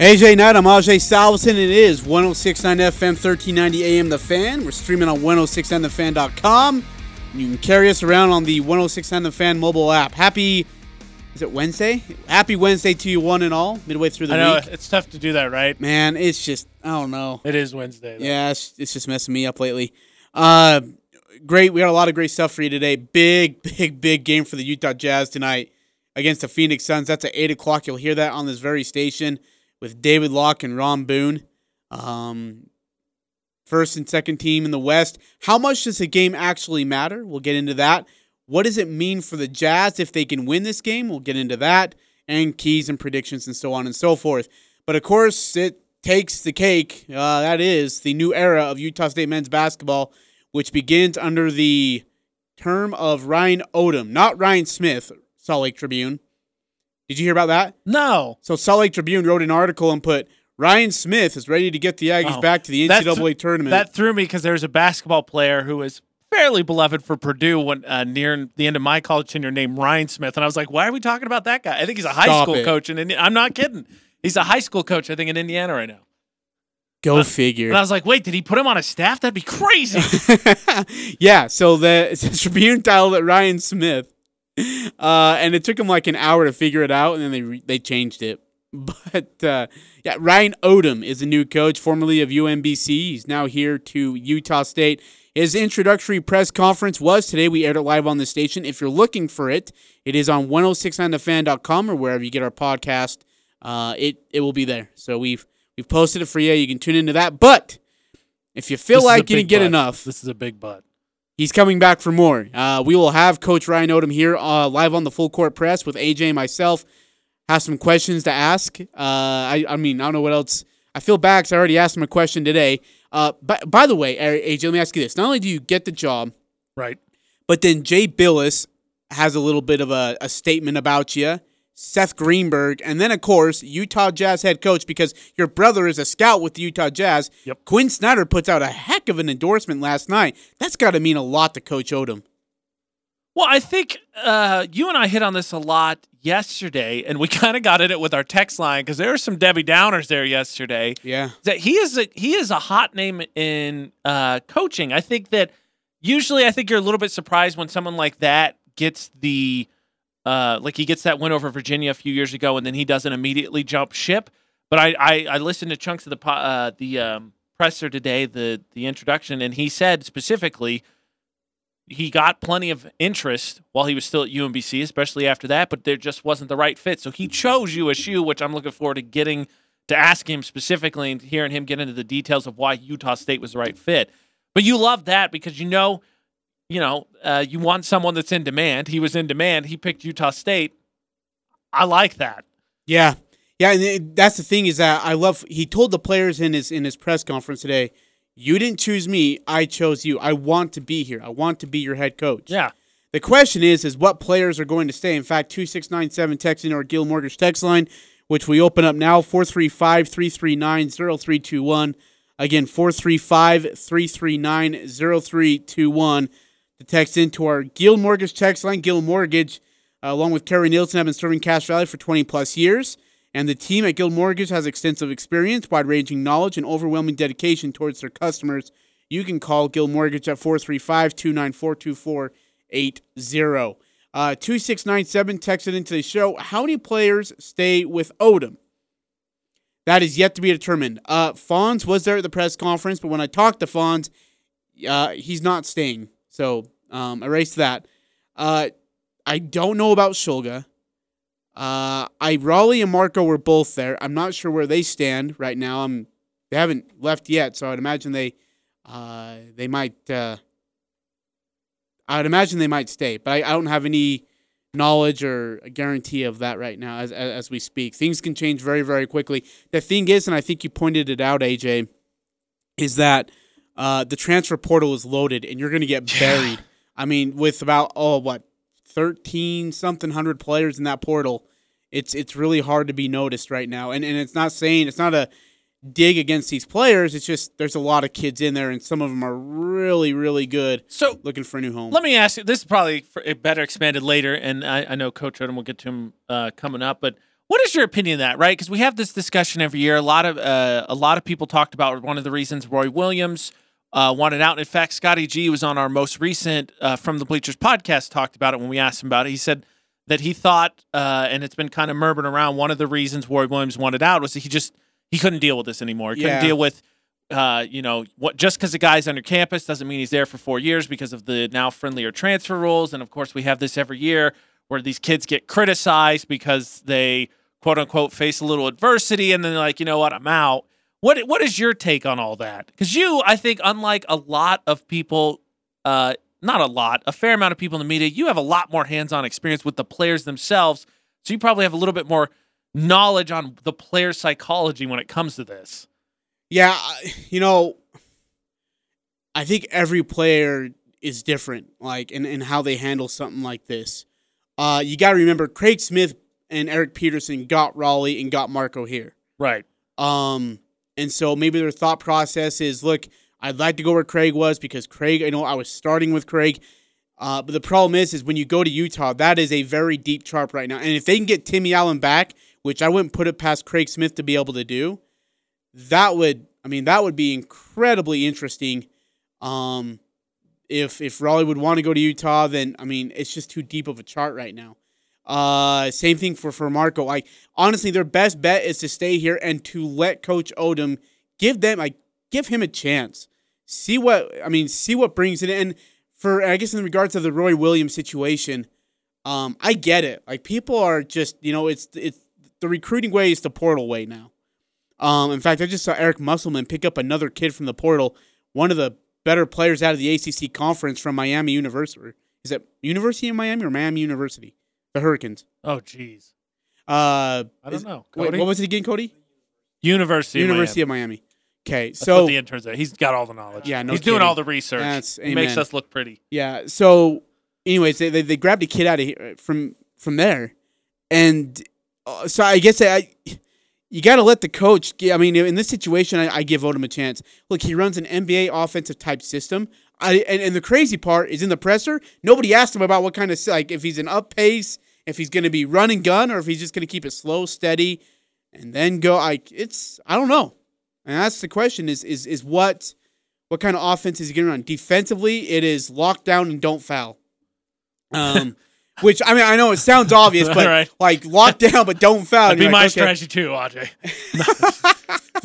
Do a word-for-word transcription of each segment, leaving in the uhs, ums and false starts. A J Knight, I'm Ajay Salveson, and it is one oh six point nine F M, thirteen ninety A M, The Fan. We're streaming on one oh six nine the fan dot com. You can carry us around on the one oh six point nine The Fan mobile app. Happy, is it Wednesday? Happy Wednesday to you one and all, midway through the week. I know, week. It's tough to do that, right? Man, it's just, I don't know. It is Wednesday, though. Yeah, it's, it's just messing me up lately. Uh, great, we got a lot of great stuff for you today. Big, big, big game for the Utah Jazz tonight against the Phoenix Suns. That's at eight o'clock. You'll hear that on this very station, with David Locke and Ron Boone, um, first and second team in the West. How much does the game actually matter? We'll get into that. What does it mean for the Jazz if they can win this game? We'll get into that, and keys and predictions and so on and so forth. But, of course, it takes the cake. Uh, that is the new era of Utah State men's basketball, which begins under the term of Ryan Odom, not Ryan Smith, Salt Lake Tribune. Did you hear about that? No. So Salt Lake Tribune wrote an article and put, Ryan Smith is ready to get the Aggies oh, back to the N C double A that th- tournament. That threw me because there was a basketball player who was fairly beloved for Purdue when, uh, near the end of my college tenure named Ryan Smith. And I was like, why are we talking about that guy? I think he's a high Stop school it. coach. And in, I'm not kidding. He's a high school coach, I think, in Indiana right now. Go uh, figure. And I was like, wait, did he put him on a staff? That'd be crazy. Yeah, so the, it's the Tribune titled it Ryan Smith. Uh, and it took him like an hour to figure it out, and then they re- they changed it. But, uh, yeah, Ryan Odom is the new coach, formerly of U M B C. He's now here to Utah State. His introductory press conference was today. We aired it live on the station. If you're looking for it, it is on one oh six nine the fan dot com or wherever you get our podcast. Uh, it it will be there. So we've we've posted it for you. You can tune into that. But if you feel like you didn't get enough. This is a big but. He's coming back for more. Uh, we will have Coach Ryan Odom here uh, live on the Full Court Press with A J and myself. Have some questions to ask. Uh, I, I mean, I don't know what else. I feel bad because I already asked him a question today. Uh, by, by the way, A J, let me ask you this. Not only do you get the job, right? But then Jay Billis has a little bit of a, a statement about you. Seth Greenberg, and then, of course, Utah Jazz head coach, because your brother is a scout with the Utah Jazz. Yep. Quinn Snyder puts out a heck of an endorsement last night. That's got to mean a lot to Coach Odom. Well, I think uh, you and I hit on this a lot yesterday, and we kind of got at it with our text line, because there were some Debbie Downers there yesterday. Yeah. That he is a, he is a hot name in uh, coaching. I think that usually I think you're a little bit surprised when someone like that gets the... Uh, like he gets that win over Virginia a few years ago, and then he doesn't immediately jump ship. But I, I, I listened to chunks of the po- uh, the um, presser today, the the introduction, and he said specifically he got plenty of interest while he was still at U M B C, especially after that. But there just wasn't the right fit, so he chose U S U, which I'm looking forward to getting to ask him specifically and hearing him get into the details of why Utah State was the right fit. But you love that because you know. You know, uh, you want someone that's in demand. He was in demand. He picked Utah State. I like that. Yeah, yeah, and it, that's the thing is that I love. He told the players in his in his press conference today, "You didn't choose me. I chose you. I want to be here. I want to be your head coach." Yeah. The question is, is what players are going to stay? In fact, two six nine seven texting our Gil Mortgage text line, which we open up now four three five three three nine zero three two one. Again, four three five three three nine zero three two one. The text into our Gil Mortgage text line. Gil Mortgage, uh, along with Kerry Nielsen, have been serving Cache Valley for twenty plus years. And the team at Gil Mortgage has extensive experience, wide-ranging knowledge, and overwhelming dedication towards their customers. You can call Gil Mortgage at four three five, two nine four, two four eight zero. Uh, two six nine seven texted into the show. How many players stay with Odom? That is yet to be determined. Uh, Fons was there at the press conference, but when I talked to Fons, uh, he's not staying. So, um, erase that. Uh, I don't know about Shulga. Uh, I Raleigh and Marco were both there. I'm not sure where they stand right now. I'm, they haven't left yet, so I'd imagine they, uh, they might. Uh, I'd imagine they might stay, but I, I don't have any knowledge or a guarantee of that right now as as we speak. Things can change very, very quickly. The thing is, and I think you pointed it out, A J, is that uh, the transfer portal is loaded, and you're going to get yeah. buried. I mean, with about, oh, what, thirteen-something hundred players in that portal, it's it's really hard to be noticed right now. And, and it's not saying, it's not a dig against these players. It's just there's a lot of kids in there, and some of them are really, really good, so looking for a new home. Let me ask you, this is probably for a better expanded later, and I, I know Coach Odom will get to him uh, coming up, but what is your opinion of that, right? Because we have this discussion every year. A lot of uh, a lot of people talked about one of the reasons Roy Williams uh, wanted out. In fact, Scotty G was on our most recent uh, From the Bleachers podcast, talked about it when we asked him about it. He said that he thought, uh, and it's been kind of murmured around, one of the reasons Roy Williams wanted out was that he just he couldn't deal with this anymore. He couldn't yeah. deal with, uh, you know, what just because a guy's under campus doesn't mean he's there for four years because of the now friendlier transfer rules. And, of course, we have this every year where these kids get criticized because they – quote unquote, face a little adversity, and then they're like, you know what, I'm out. What What is your take on all that? Because you, I think, unlike a lot of people, uh, not a lot, a fair amount of people in the media, you have a lot more hands-on experience with the players themselves, so you probably have a little bit more knowledge on the player psychology when it comes to this. Yeah, you know, I think every player is different, like, in, in how they handle something like this. Uh, you got to remember, Craig Smith and Eric Peterson got Raleigh and got Marco here. Right. Um, and so maybe their thought process is, look, I'd like to go where Craig was because Craig, I know I was starting with Craig. Uh, but the problem is, is when you go to Utah, that is a very deep chart right now. And if they can get Timmy Allen back, which I wouldn't put it past Craig Smith to be able to do, that would, I mean, that would be incredibly interesting. Um, if, if Raleigh would want to go to Utah, then, I mean, it's just too deep of a chart right now. Uh, same thing for, for Marco. Like, honestly, their best bet is to stay here and to let Coach Odom give them, like, give him a chance. See what, I mean, see what brings it in. And for, I guess in regards to the Roy Williams situation, um, I get it. Like, people are just, you know, it's, it's the recruiting way is the portal way now. Um, in fact, I just saw Eric Musselman pick up another kid from the portal, one of the better players out of the A C C conference from Miami University. Is that University of Miami or Miami University? The Hurricanes. Oh, geez. Uh, I don't know. Cody? Wait, what was it again, Cody? University of University Miami. of Miami. Okay, so... That's what the intern's at. He's got all the knowledge. Yeah, no He's kidding. doing all the research. That's, he makes us look pretty. Yeah, so... Anyways, they they, they grabbed a kid out of here from, from there. And uh, so I guess I, I you got to let the coach... I mean, in this situation, I, I give Odom a chance. Look, he runs an N B A offensive-type system. I, and, and the crazy part is in the presser, nobody asked him about what kind of, like, if he's an up pace, if he's going to be run and gun, or if he's just going to keep it slow, steady, and then go. I it's I don't know, and that's the question: is is is what what kind of offense is he going to run? Defensively, it is lock down and don't foul. Um, which I mean, I know it sounds obvious, but right. like lock down but don't foul. That'd be like, my okay. strategy too, Ajay.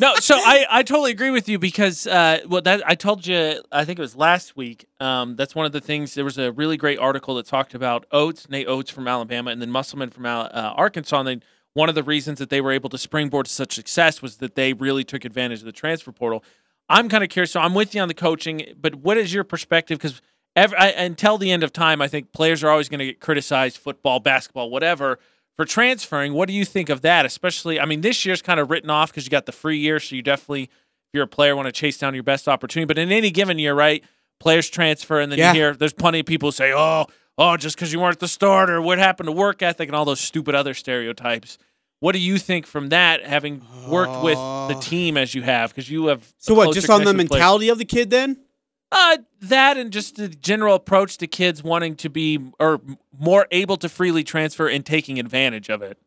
No, so I, I totally agree with you because, uh, well, that I told you, I think it was last week, um, that's one of the things, there was a really great article that talked about Oates, Nate Oates from Alabama, and then Musselman from uh, Arkansas, and then one of the reasons that they were able to springboard to such success was that they really took advantage of the transfer portal. I'm kind of curious, so I'm with you on the coaching, but what is your perspective? Because until the end of time, I think players are always going to get criticized, football, basketball, whatever, for transferring. What do you think of that? Especially, I mean, this year's kind of written off because you got the free year, so you definitely, if you're a player, want to chase down your best opportunity. But in any given year, right, players transfer, and then yeah. you hear there's plenty of people who say, oh, oh, just because you weren't the starter, what happened to work ethic and all those stupid other stereotypes. What do you think from that, having worked uh, with the team as you have? Because you have so what, just on the mentality players. of the kid then? Uh, that and just the general approach to kids wanting to be or more able to freely transfer and taking advantage of it.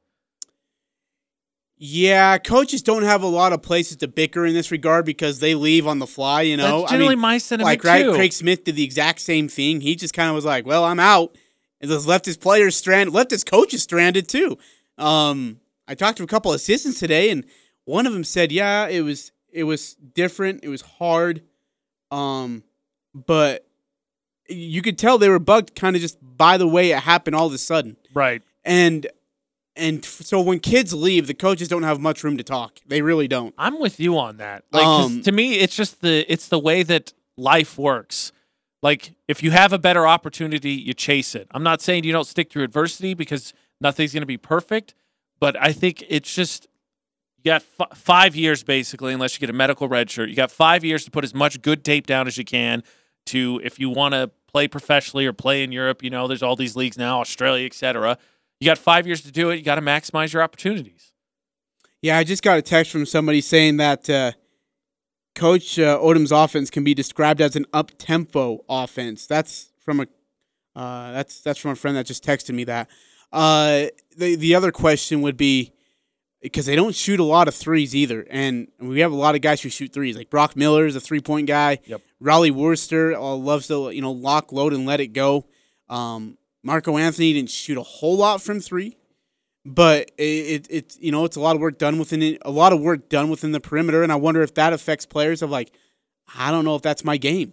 Yeah, coaches don't have a lot of places to bicker in this regard because they leave on the fly, you know. That's generally I mean, my sentiment, like, right, too. Craig Smith did the exact same thing. He just kind of was like, well, I'm out. And just left his players stranded, left his coaches stranded too. Um, I talked to a couple assistants today, and one of them said, yeah, it was it was different. It was hard. Um... But you could tell they were bugged kind of just by the way it happened all of a sudden. Right. And and so when kids leave, the coaches don't have much room to talk. They really don't. I'm with you on that. Like, um, to me, it's just the it's the way that life works. Like, if you have a better opportunity, you chase it. I'm not saying you don't stick through adversity because nothing's going to be perfect, but I think it's just you got f- five years basically, unless you get a medical red shirt. You got five years to put as much good tape down as you can to, if you want to play professionally or play in Europe, you know, there's all these leagues now, Australia, et cetera. You got five years to do it. You got to maximize your opportunities. Yeah, I just got a text from somebody saying that uh, Coach uh, Odom's offense can be described as an up-tempo offense. That's from a uh, that's that's from a friend that just texted me that. Uh, the the other question would be, because they don't shoot a lot of threes either, and we have a lot of guys who shoot threes. Like Brock Miller is a three-point guy. Yep. Raleigh Worcester uh, loves to you know lock, load, and let it go. Um, Marco Anthony didn't shoot a whole lot from three. But it it's it, you know it's a lot of work done within it, a lot of work done within the perimeter, and I wonder if that affects players of like, I don't know if that's my game.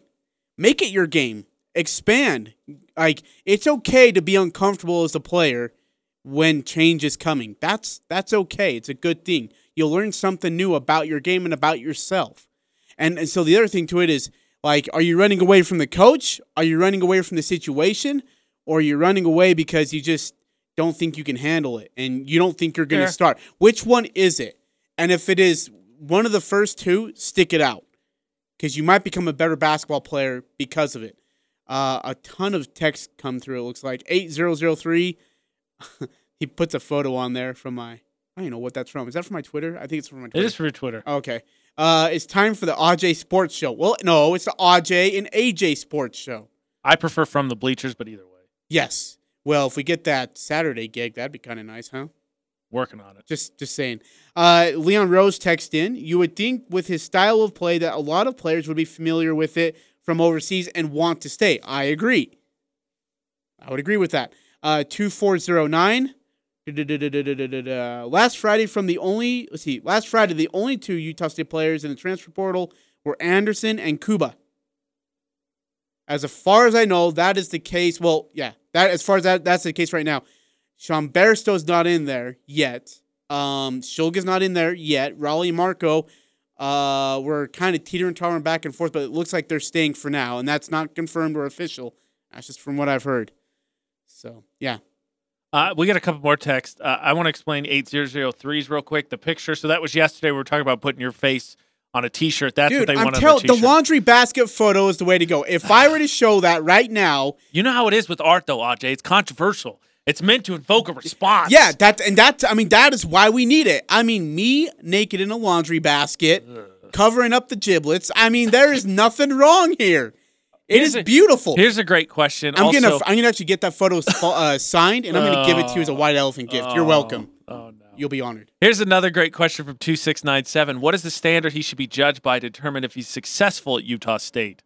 Make it your game. Expand. Like, it's okay to be uncomfortable as a player when change is coming. That's that's okay. It's a good thing. You'll learn something new about your game and about yourself. And and so the other thing to it is like, are you running away from the coach? Are you running away from the situation? Or are you running away because you just don't think you can handle it, and you don't think you're going to start? Which one is it? And if it is one of the first two, stick it out, because you might become a better basketball player because of it. Uh, a ton of texts come through, it looks like. eight thousand three, he puts a photo on there from my, I don't know what that's from. Is that from my Twitter? I think it's from my Twitter. It is from your Twitter. Okay. Uh, it's time for the A J Sports Show. Well, no, it's the A J and A J Sports Show. I prefer from the bleachers, but either way. Yes. Well, if we get that Saturday gig, that'd be kind of nice, huh? Working on it. Just just saying. Uh, Leon Rose texted in, you would think with his style of play that a lot of players would be familiar with it from overseas and want to stay. I agree. I would agree with that. Uh, two four zero nine. Last Friday from the only, let's see, last Friday the only two Utah State players in the transfer portal were Anderson and Kuba. As far as I know, that is the case. Well, yeah, that as far as that, that's the case right now. Sean Barstow's not in there yet. Um, Shulga's not in there yet. Raleigh and Marco uh, were kind of teetering, tottering back and forth, but it looks like they're staying for now, and that's not confirmed or official. That's just from what I've heard. So, yeah. Uh, we got a couple more texts. Uh, I want to explain eight thousand threes real quick, the picture. So that was yesterday. We were talking about putting your face on a T-shirt. That's Dude, what they I'm want tell- on a T-shirt. The laundry basket photo is the way to go. If I were to show that right now. You know how it is with art, though, Ajay. It's controversial. It's meant to invoke a response. Yeah, that's, and that's, I mean, that is why we need it. I mean, me naked in a laundry basket, Ugh. covering up the giblets. I mean, there is nothing wrong here. It here's is a, beautiful. Here's a great question. I'm also, gonna, I'm gonna actually get that photo uh, signed, and I'm gonna oh, give it to you as a white elephant gift. Oh, You're welcome. Oh no. You'll be honored. Here's another great question from two six nine seven. What is the standard he should be judged by to determine if he's successful at Utah State?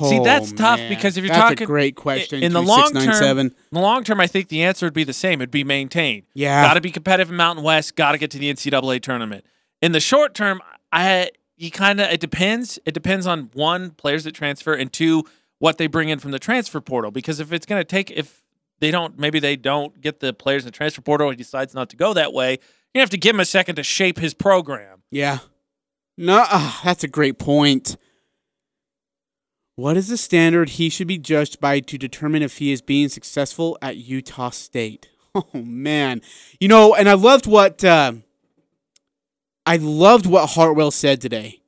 Oh, See, that's man. tough because if you're that's talking... That's a great question, in the long term, in the long term, I think the answer would be the same. It'd be maintained. Yeah. Got to be competitive in Mountain West. Got to get to the N C double A tournament. In the short term, I you kind of... It depends. It depends on, one, players that transfer, and two, what they bring in from the transfer portal. Because if it's going to take... if They don't. Maybe they don't get the players in the transfer portal. He decides not to go that way. You have to give him a second to shape his program. Yeah. No, oh, that's a great point. What is the standard he should be judged by to determine if he is being successful at Utah State? Oh man, you know, and I loved what uh, I loved what Hartwell said today.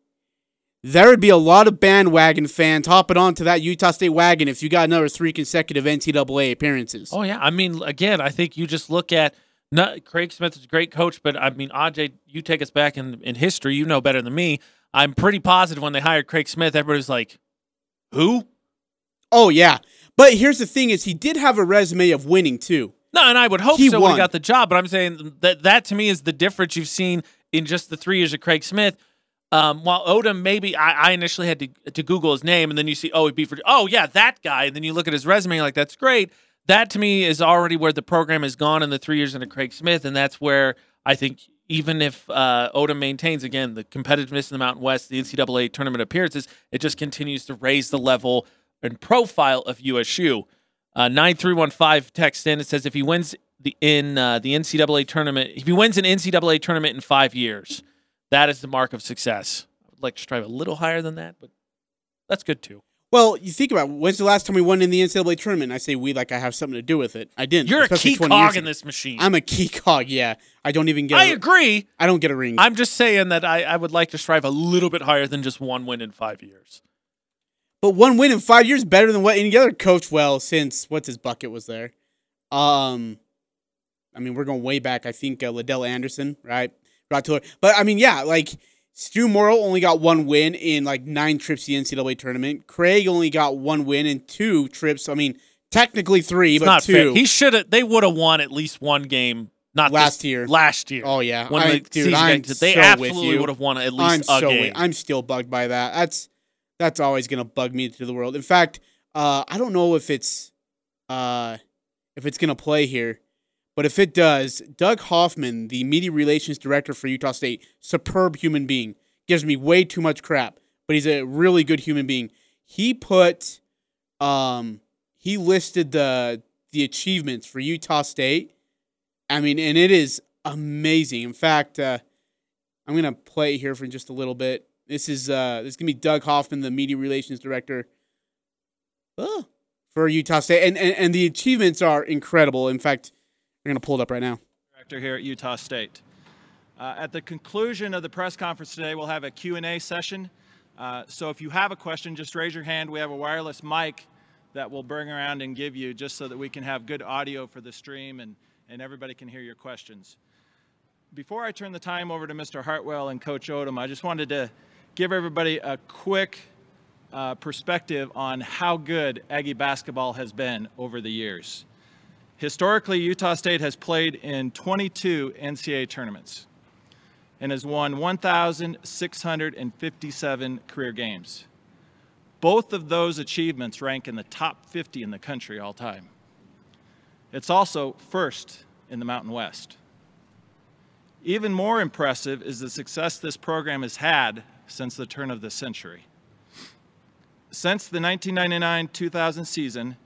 There would be a lot of bandwagon fans hopping onto that Utah State wagon if you got another three consecutive N C double A appearances. Oh, yeah. I mean, again, I think you just look at not, Craig Smith is a great coach, but, I mean, Ajay, you take us back in, in history. You know better than me. I'm pretty positive when they hired Craig Smith, everybody was like, who? Oh, yeah. But here's the thing is he did have a resume of winning, too. No, and I would hope he so won. When he got the job. But I'm saying that that, to me, is the difference you've seen in just the three years of Craig Smith. Um, while Odom, maybe I, I initially had to to Google his name, and then you see, oh, it'd be for, oh, yeah, that guy. And then you look at his resume, like, that's great. That, to me, is already where the program has gone in the three years under Craig Smith, and that's where I think even if uh, Odom maintains, again, the competitiveness in the Mountain West, the N C double A tournament appearances, it just continues to raise the level and profile of U S U. Uh, nine three one five text in, it says, if he wins the in uh, the N C double A tournament, if he wins an N C double A tournament in five years, that is the mark of success. I would like to strive a little higher than that, but That's good too. Well, you think about it, when's the last time we won in the N C double A tournament? I say we like I have something to do with it. I didn't. You're a key cog in this machine. I'm a key cog, yeah. I don't even get I a, agree. I don't get a ring. I'm just saying that I, I would like to strive a little bit higher than just one win in five years. But one win in five years is better than what any other coach, well, since what's his bucket was there. Um, I mean, we're going way back. I think uh, Liddell Anderson, right? Rod Tiller. But, I mean, yeah, like... Stu Morrill only got one win in, like, nine trips to the N C double A tournament. Craig only got one win in two trips. I mean, technically three, it's but not two. Fair. He should have. They would have won at least one game. Not last this, year. Last year. Oh yeah. When I, the dude, I'm ended, they so absolutely would have won at least I'm a so game. With, I'm still bugged by that. That's that's always gonna bug me to the world. In fact, uh, I don't know if it's uh, if it's gonna play here. But if it does, Doug Hoffman, the media relations director for Utah State, superb human being, gives me way too much crap, but he's a really good human being. He put, um, he listed the the achievements for Utah State. I mean, and it is amazing. In fact, uh, I'm gonna play here for just a little bit. This is uh, this is gonna be Doug Hoffman, the media relations director. Oh, for Utah State, and and and the achievements are incredible. In fact. We're going to pull it up right now. Director here at Utah State. Uh, at the conclusion of the press conference today, we'll have a Q and A session. Uh, so if you have a question, just raise your hand. We have a wireless mic that we'll bring around and give you just so that we can have good audio for the stream and, and everybody can hear your questions. Before I turn the time over to Mister Hartwell and Coach Odom, I just wanted to give everybody a quick uh, perspective on how good Aggie basketball has been over the years. Historically, Utah State has played in twenty-two N C double A tournaments and has won one thousand six hundred fifty-seven career games. Both of those achievements rank in the top fifty in the country all time. It's also first in the Mountain West. Even more impressive is the success this program has had since the turn of the century. Since the nineteen ninety-nine two thousand season,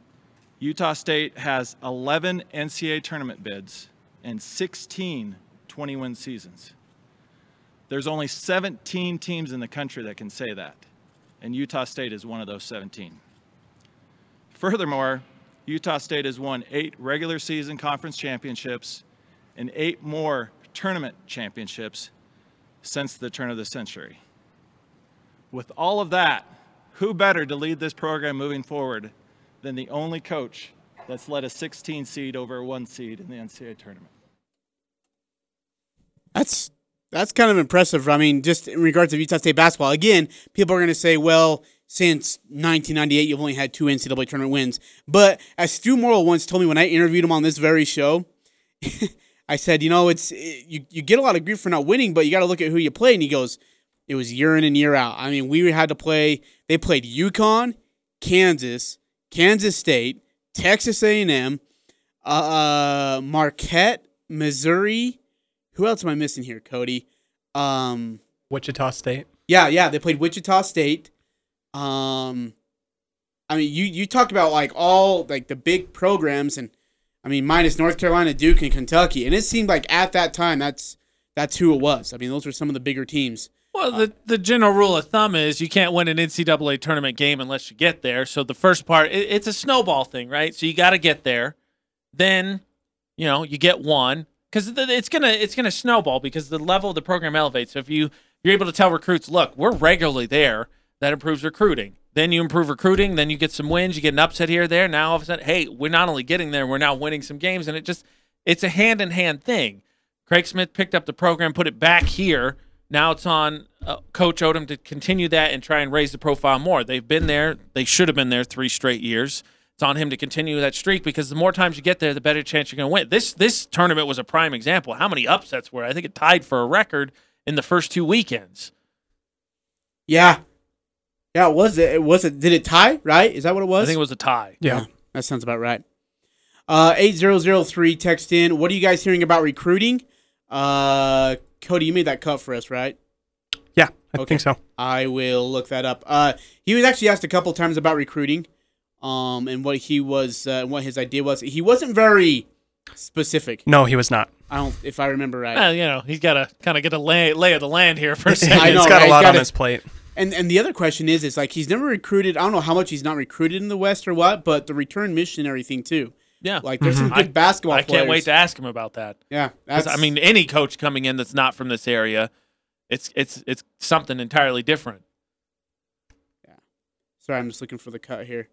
Utah State has eleven N C double A tournament bids and sixteen twenty-win seasons. There's only seventeen teams in the country that can say that, and Utah State is one of those seventeen. Furthermore, Utah State has won eight regular season conference championships and eight more tournament championships since the turn of the century. With all of that, who better to lead this program moving forward than the only coach that's led a sixteen seed over a one seed in the N C double A tournament. That's that's kind of impressive. I mean, just in regards to Utah State basketball, again, people are going to say, well, since nineteen ninety-eight, you've only had two N C double A tournament wins. But as Stu Morrill once told me when I interviewed him on this very show, I said, you know, it's it, you, you get a lot of grief for not winning, but you got to look at who you play. And he goes, it was year in and year out. I mean, we had to play, they played UConn, Kansas, Kansas State, Texas A and M, uh, Marquette, Missouri. Who else am I missing here, Cody? Um, Wichita State. Yeah, yeah, they played Wichita State. Um, I mean, you you talk about like all like the big programs, and I mean minus North Carolina, Duke, and Kentucky, and it seemed like at that time that's that's who it was. I mean, those were some of the bigger teams. Well, the, the general rule of thumb is you can't win an N C double A tournament game unless you get there. So the first part, it, it's a snowball thing, right? So you got to get there. Then, you know, you get one because it's gonna it's gonna snowball because the level of the program elevates. So if you you're able to tell recruits, look, we're regularly there, that improves recruiting. Then you improve recruiting. Then you get some wins. You get an upset here or there. Now all of a sudden, hey, we're not only getting there, we're now winning some games, and it just it's a hand in hand thing. Craig Smith picked up the program, put it back here. Now it's on uh, Coach Odom to continue that and try and raise the profile more. They've been there. They should have been there three straight years. It's on him to continue that streak because the more times you get there, the better chance you're going to win. This this tournament was a prime example. How many upsets were? I think it tied for a record in the first two weekends. Yeah. Yeah, it was. It was. It, did it tie, right? Is that what it was? I think it was a tie. Yeah. yeah that sounds about right. Uh, eight zero zero three, text in. What are you guys hearing about recruiting? Uh... Cody, you made that cut for us, right? Yeah, I okay. think so. I will look that up. Uh, he was actually asked a couple times about recruiting, um, and what he was, uh, what his idea was. He wasn't very specific. No, he was not. I don't, if I remember right. Well, you know, he's got to kind of get a lay, lay of the land here for a second. I know, he's got right? a lot he's gotta, on his plate. And and the other question is, it's like he's never recruited. I don't know how much he's not recruited in the West or what, but the return missionary thing too. Yeah, like there's mm-hmm. some good I, basketball. I players. Can't wait to ask him about that. Yeah, that's, I mean, any coach coming in that's not from this area, it's it's it's something entirely different. Yeah. Sorry, I'm just looking for the cut here.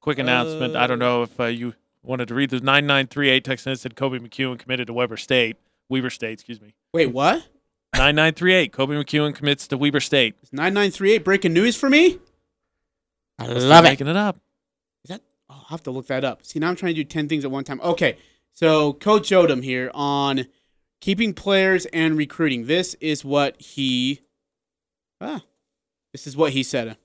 Quick announcement. Uh, I don't know if uh, you wanted to read the nine nine three eight text, and it said Kobe McEwen committed to Weber State. Weber State, excuse me. Wait, what? nine nine three eight Kobe McEwen commits to Weber State. Is nine nine three eight breaking news for me? I love it. Making it up. Is that? Oh, I'll have to look that up. See, now I'm trying to do ten things at one time. Okay, so Coach Odom here on keeping players and recruiting. This is what he. Ah, this is what he said.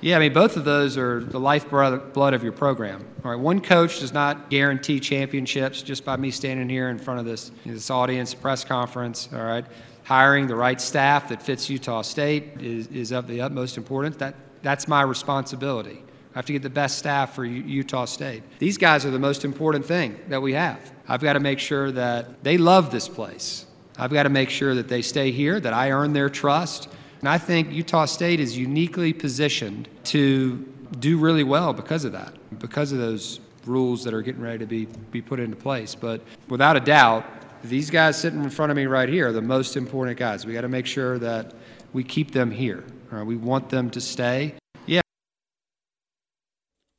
Yeah, I mean, both of those are the lifeblood of your program. All right, one coach does not guarantee championships just by me standing here in front of this, this audience press conference, all right? Hiring the right staff that fits Utah State is, is of the utmost importance. That, that's my responsibility. I have to get the best staff for U- Utah State. These guys are the most important thing that we have. I've got to make sure that they love this place. I've got to make sure that they stay here, that I earn their trust. And I think Utah State is uniquely positioned to do really well because of that, because of those rules that are getting ready to be, be put into place. But without a doubt, these guys sitting in front of me right here are the most important guys. We got to make sure that we keep them here. All right? We want them to stay. Yeah.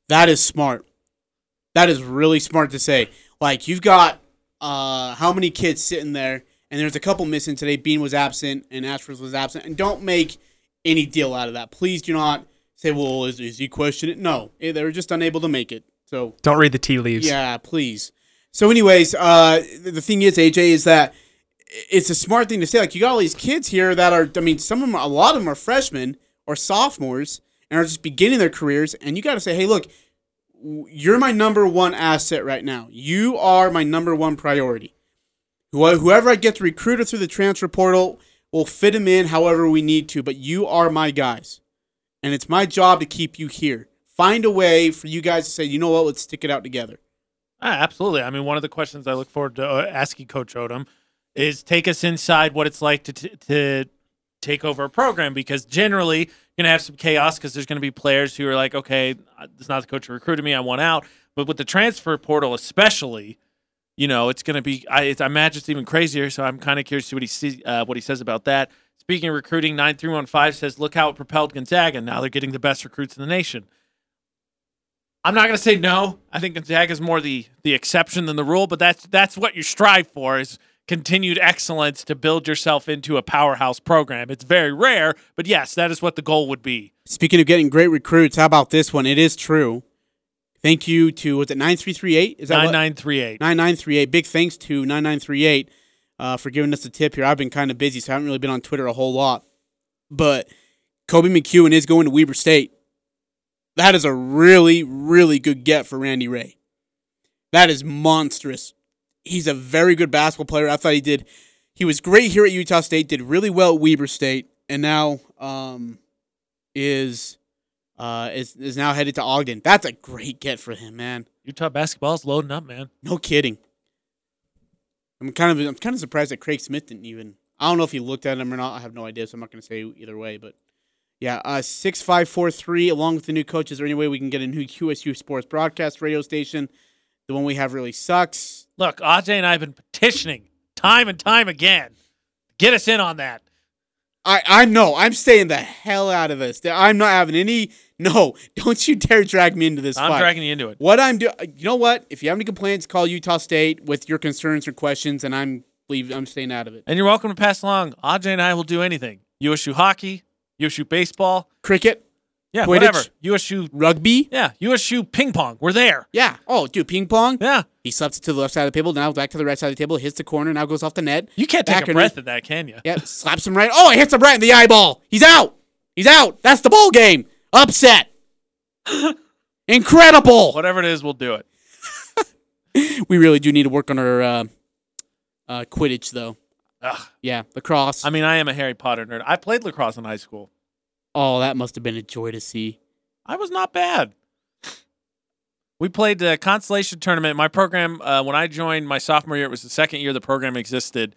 That is smart. That is really smart to say. Like, you've got uh, how many kids sitting there? And there's a couple missing today. Bean was absent, and Ashworth was absent. And don't make any deal out of that. Please do not say, well, is, is he questioning it? No, they were just unable to make it. So don't read the tea leaves. Yeah, please. So anyways, uh, the thing is, A J, is that it's a smart thing to say. Like, you got all these kids here that are, I mean, some of them, a lot of them are freshmen or sophomores and are just beginning their careers. And you got to say, hey, look, you're my number one asset right now. You are my number one priority. Whoever I get to recruit through the transfer portal, will fit them in however we need to. But you are my guys. And it's my job to keep you here. Find a way for you guys to say, you know what, let's stick it out together. Ah, absolutely. I mean, one of the questions I look forward to asking Coach Odom is take us inside what it's like to t- to take over a program. Because generally, you're going to have some chaos because there's going to be players who are like, okay, it's not the coach who recruited me, I want out. But with the transfer portal especially, you know, it's going to be, I, it's, I imagine it's even crazier, so I'm kind of curious to see what he, see, uh, what he says about that. Speaking of recruiting, nine three one five says, look how it propelled Gonzaga. Now they're getting the best recruits in the nation. I'm not going to say no. I think Gonzaga is more the the exception than the rule, but that's that's what you strive for is continued excellence to build yourself into a powerhouse program. It's very rare, but yes, that is what the goal would be. Speaking of getting great recruits, how about this one? It is true. Thank you to, was it nine three three eight? Is that nine nine three eight. nine nine three eight. Big thanks to nine nine three eight uh, for giving us a tip here. I've been kind of busy, so I haven't really been on Twitter a whole lot. But Kobe McEwen is going to Weber State. That is a really, really good get for Randy Ray. That is monstrous. He's a very good basketball player. I thought he did. He was great here at Utah State, did really well at Weber State, and now um, is... Uh, is is now headed to Ogden. That's a great get for him, man. Utah basketball's loading up, man. No kidding. I'm kind of I'm kind of surprised that Craig Smith didn't even. I don't know if he looked at him or not. I have no idea, so I'm not going to say either way. But yeah, uh, six five four three. Along with the new coaches, is there any way we can get a new Q S U sports broadcast radio station? The one we have really sucks. Look, Ajay and I have been petitioning time and time again. Get us in on that. I, I know. I'm staying the hell out of this. I'm not having any. No, don't you dare drag me into this I'm fight. I'm dragging you into it. What I'm doing. You know what? If you have any complaints, call Utah State with your concerns or questions, and I'm leave. I'm staying out of it. And you're welcome to pass along. Ajay and I will do anything. U S U hockey, U S U baseball. Cricket. Yeah, Quidditch, whatever. U S U. Rugby. Yeah, U S U ping pong. We're there. Yeah. Oh, dude, ping pong? Yeah. He slaps it to the left side of the table, now back to the right side of the table, hits the corner, now goes off the net. You can't take a breath of that, can you? Yeah, slaps him right. Oh, it hits him right in the eyeball. He's out. He's out. That's the bowl game. Upset. Incredible. Whatever it is, we'll do it. We really do need to work on our uh, uh, Quidditch, though. Ugh. Yeah, lacrosse. I mean, I am a Harry Potter nerd. I played lacrosse in high school. Oh, that must have been a joy to see. I was not bad. We played the Constellation Tournament. My program, uh, when I joined my sophomore year, it was the second year the program existed.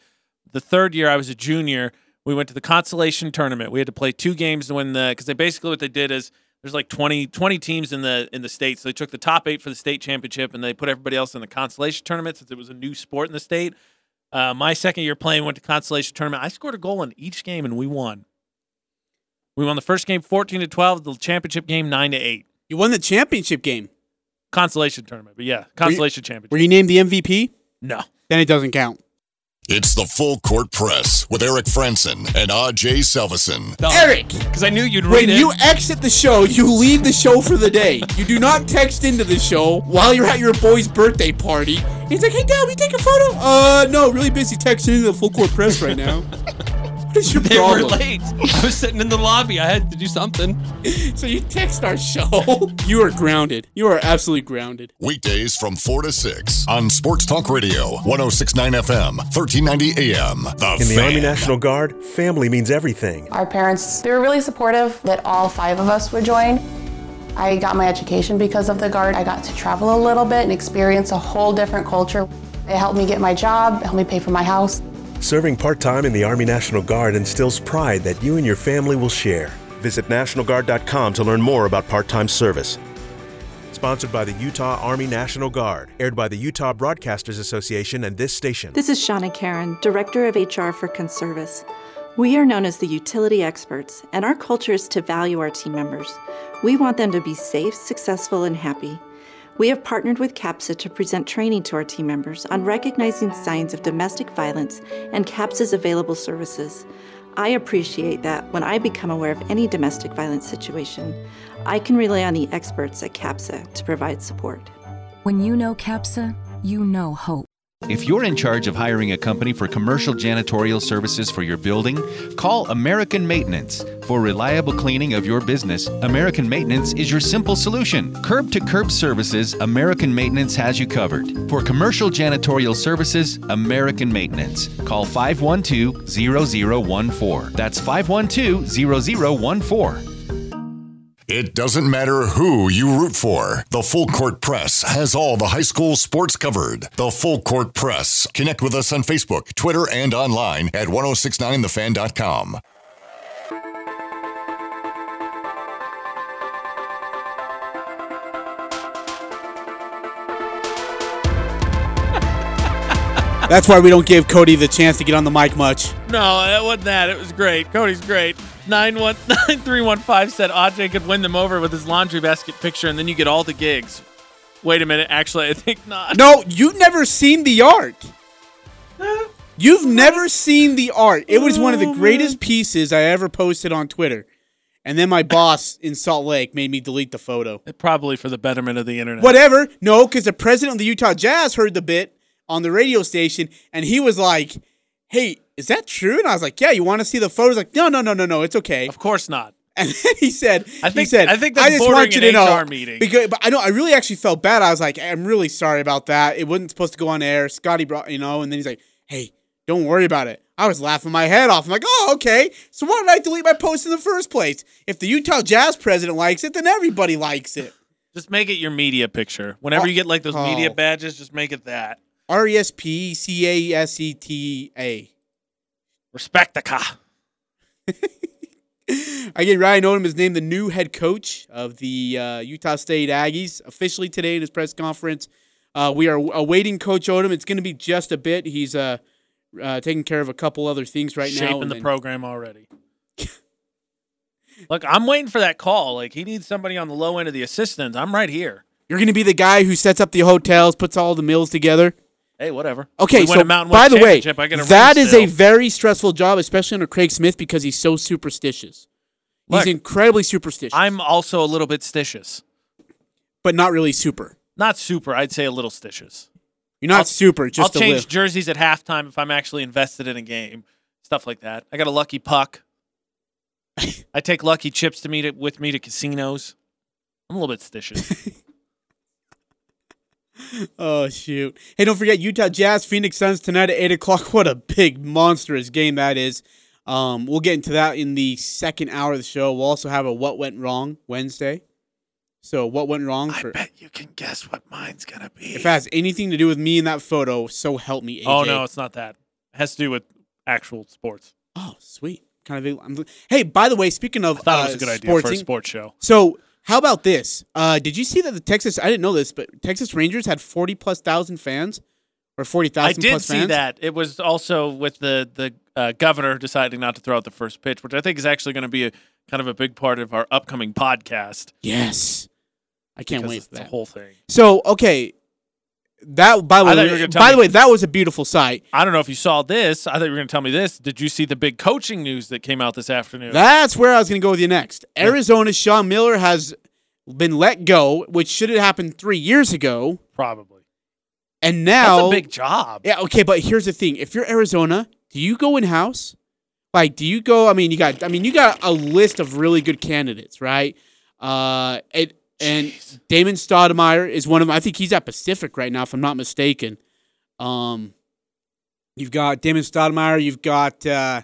The third year, I was a junior. We went to the consolation tournament. We had to play two games to win the, because they basically what they did is there's like twenty, twenty teams in the in the state. So they took the top eight for the state championship and they put everybody else in the consolation tournament since it was a new sport in the state. Uh, my second year playing went to consolation tournament. I scored a goal in each game and we won. We won the first game fourteen to twelve, the championship game nine to eight. You won the championship game. Consolation tournament, but yeah, consolation were you, championship. Were you named the M V P? No. Then it doesn't count. It's the Full Court Press with Eric Frenson and Ajay Selvason. Eric! Because I knew you'd read it. When you exit the show, you leave the show for the day. You do not text into the show while you're at your boy's birthday party. He's like, hey, Dad, will you take a photo? Uh, no, really busy texting into the Full Court Press right now. What is your they problem? They were late. I was sitting in the lobby. I had to do something. So you text our show. You are grounded. You are absolutely grounded. Weekdays from four to six on Sports Talk Radio, one oh six point nine F M, thirteen ninety A M. The in the Fan. Army National Guard, family means everything. Our parents, they were really supportive that all five of us would join. I got my education because of the Guard. I got to travel a little bit and experience a whole different culture. It helped me get my job, it helped me pay for my house. Serving part-time in the Army National Guard instills pride that you and your family will share. Visit National Guard dot com to learn more about part-time service. Sponsored by the Utah Army National Guard. Aired by the Utah Broadcasters Association and this station. This is Shauna Karen, Director of H R for Conservice. We are known as the utility experts, and our culture is to value our team members. We want them to be safe, successful, and happy. We have partnered with CAPSA to present training to our team members on recognizing signs of domestic violence and CAPSA's available services. I appreciate that when I become aware of any domestic violence situation, I can rely on the experts at CAPSA to provide support. When you know CAPSA, you know hope. If you're in charge of hiring a company for commercial janitorial services for your building, call American Maintenance. For reliable cleaning of your business, American Maintenance is your simple solution. Curb-to-curb services, American Maintenance has you covered. For commercial janitorial services, American Maintenance. Call five one two, zero zero one four. That's five one two, zero zero one four. It doesn't matter who you root for. The Full Court Press has all the high school sports covered. The Full Court Press. Connect with us on Facebook, Twitter, and online at ten sixty-nine the fan dot com. That's why we don't give Cody the chance to get on the mic much. No, it wasn't that. It was great. Cody's great. nine one nine three one five said Ajay could win them over with his laundry basket picture, and then you get all the gigs. Wait a minute. Actually, I think not. No, you've never seen the art. You've never seen the art. It was one of the greatest pieces I ever posted on Twitter. And then my boss in Salt Lake made me delete the photo. Probably for the betterment of the internet. Whatever. No, because the president of the Utah Jazz heard the bit on the radio station, and he was like, hey, is that true? And I was like, yeah, you want to see the photos? Like, no, no, no, no, no, it's okay. Of course not. And then he said, I think, he said, I think that's I just bordering want you an to H R know, meeting. Because, but I know I really actually felt bad. I was like, I'm really sorry about that. It wasn't supposed to go on air. Scotty brought, you know, and then he's like, hey, don't worry about it. I was laughing my head off. I'm like, oh, okay. So why did I delete my post in the first place? If the Utah Jazz president likes it, then everybody likes it. Just make it your media picture. Whenever oh, you get like those oh. media badges, just make it that. R E S P C A S E T A. Respectica. Again, Ryan Odom is named the new head coach of the uh, Utah State Aggies officially today in his press conference. Uh, we are awaiting Coach Odom. It's going to be just a bit. He's uh, uh, taking care of a couple other things right Shaping now. Shaping the then... program already. Look, I'm waiting for that call. Like, he needs somebody on the low end of the assistants. I'm right here. You're going to be the guy who sets up the hotels, puts all the meals together. Hey, whatever. Okay, we so by the way, that is still. a very stressful job, especially under Craig Smith, because he's so superstitious. Look, he's incredibly superstitious. I'm also a little bit stitious. But not really super. Not super. I'd say a little stitious. You're not I'll, super. Just I'll change lift. jerseys at halftime if I'm actually invested in a game. Stuff like that. I got a lucky puck. I take lucky chips to meet it with me to casinos. I'm a little bit stitious. Oh, shoot. Hey, don't forget, Utah Jazz, Phoenix Suns tonight at eight o'clock. What a big, monstrous game that is. Um, we'll get into that in the second hour of the show. We'll also have a What Went Wrong Wednesday. So, what went wrong? For, I bet you can guess what mine's going to be. If it has anything to do with me in that photo, so help me, A J. Oh, no, it's not that. It has to do with actual sports. Oh, sweet. Kind of. I'm, hey, by the way, speaking of, I thought uh, it was a good idea sporting, for a sports show. So, how about this? Uh, did you see that the Texas? I didn't know this, but Texas Rangers had forty plus thousand fans, or forty thousand. I did plus see fans? That. It was also with the the uh, governor deciding not to throw out the first pitch, which I think is actually going to be a kind of a big part of our upcoming podcast. Yes, I can't because wait for that. The whole thing. So, okay. That by the way, by the way, that was a beautiful sight. I don't know if you saw this. I thought you were going to tell me this. Did you see the big coaching news that came out this afternoon? That's where I was going to go with you next. Yeah. Arizona's Sean Miller has been let go, which should have happened three years ago, probably. And now that's a big job. Yeah. Okay, but here's the thing: if you're Arizona, do you go in house? Like, do you go? I mean, you got. I mean, you got a list of really good candidates, right? Uh, it. And Jeez. Damon Stoudemire is one of them. I think he's at Pacific right now, if I'm not mistaken. Um, you've got Damon Stoudemire. You've got, uh,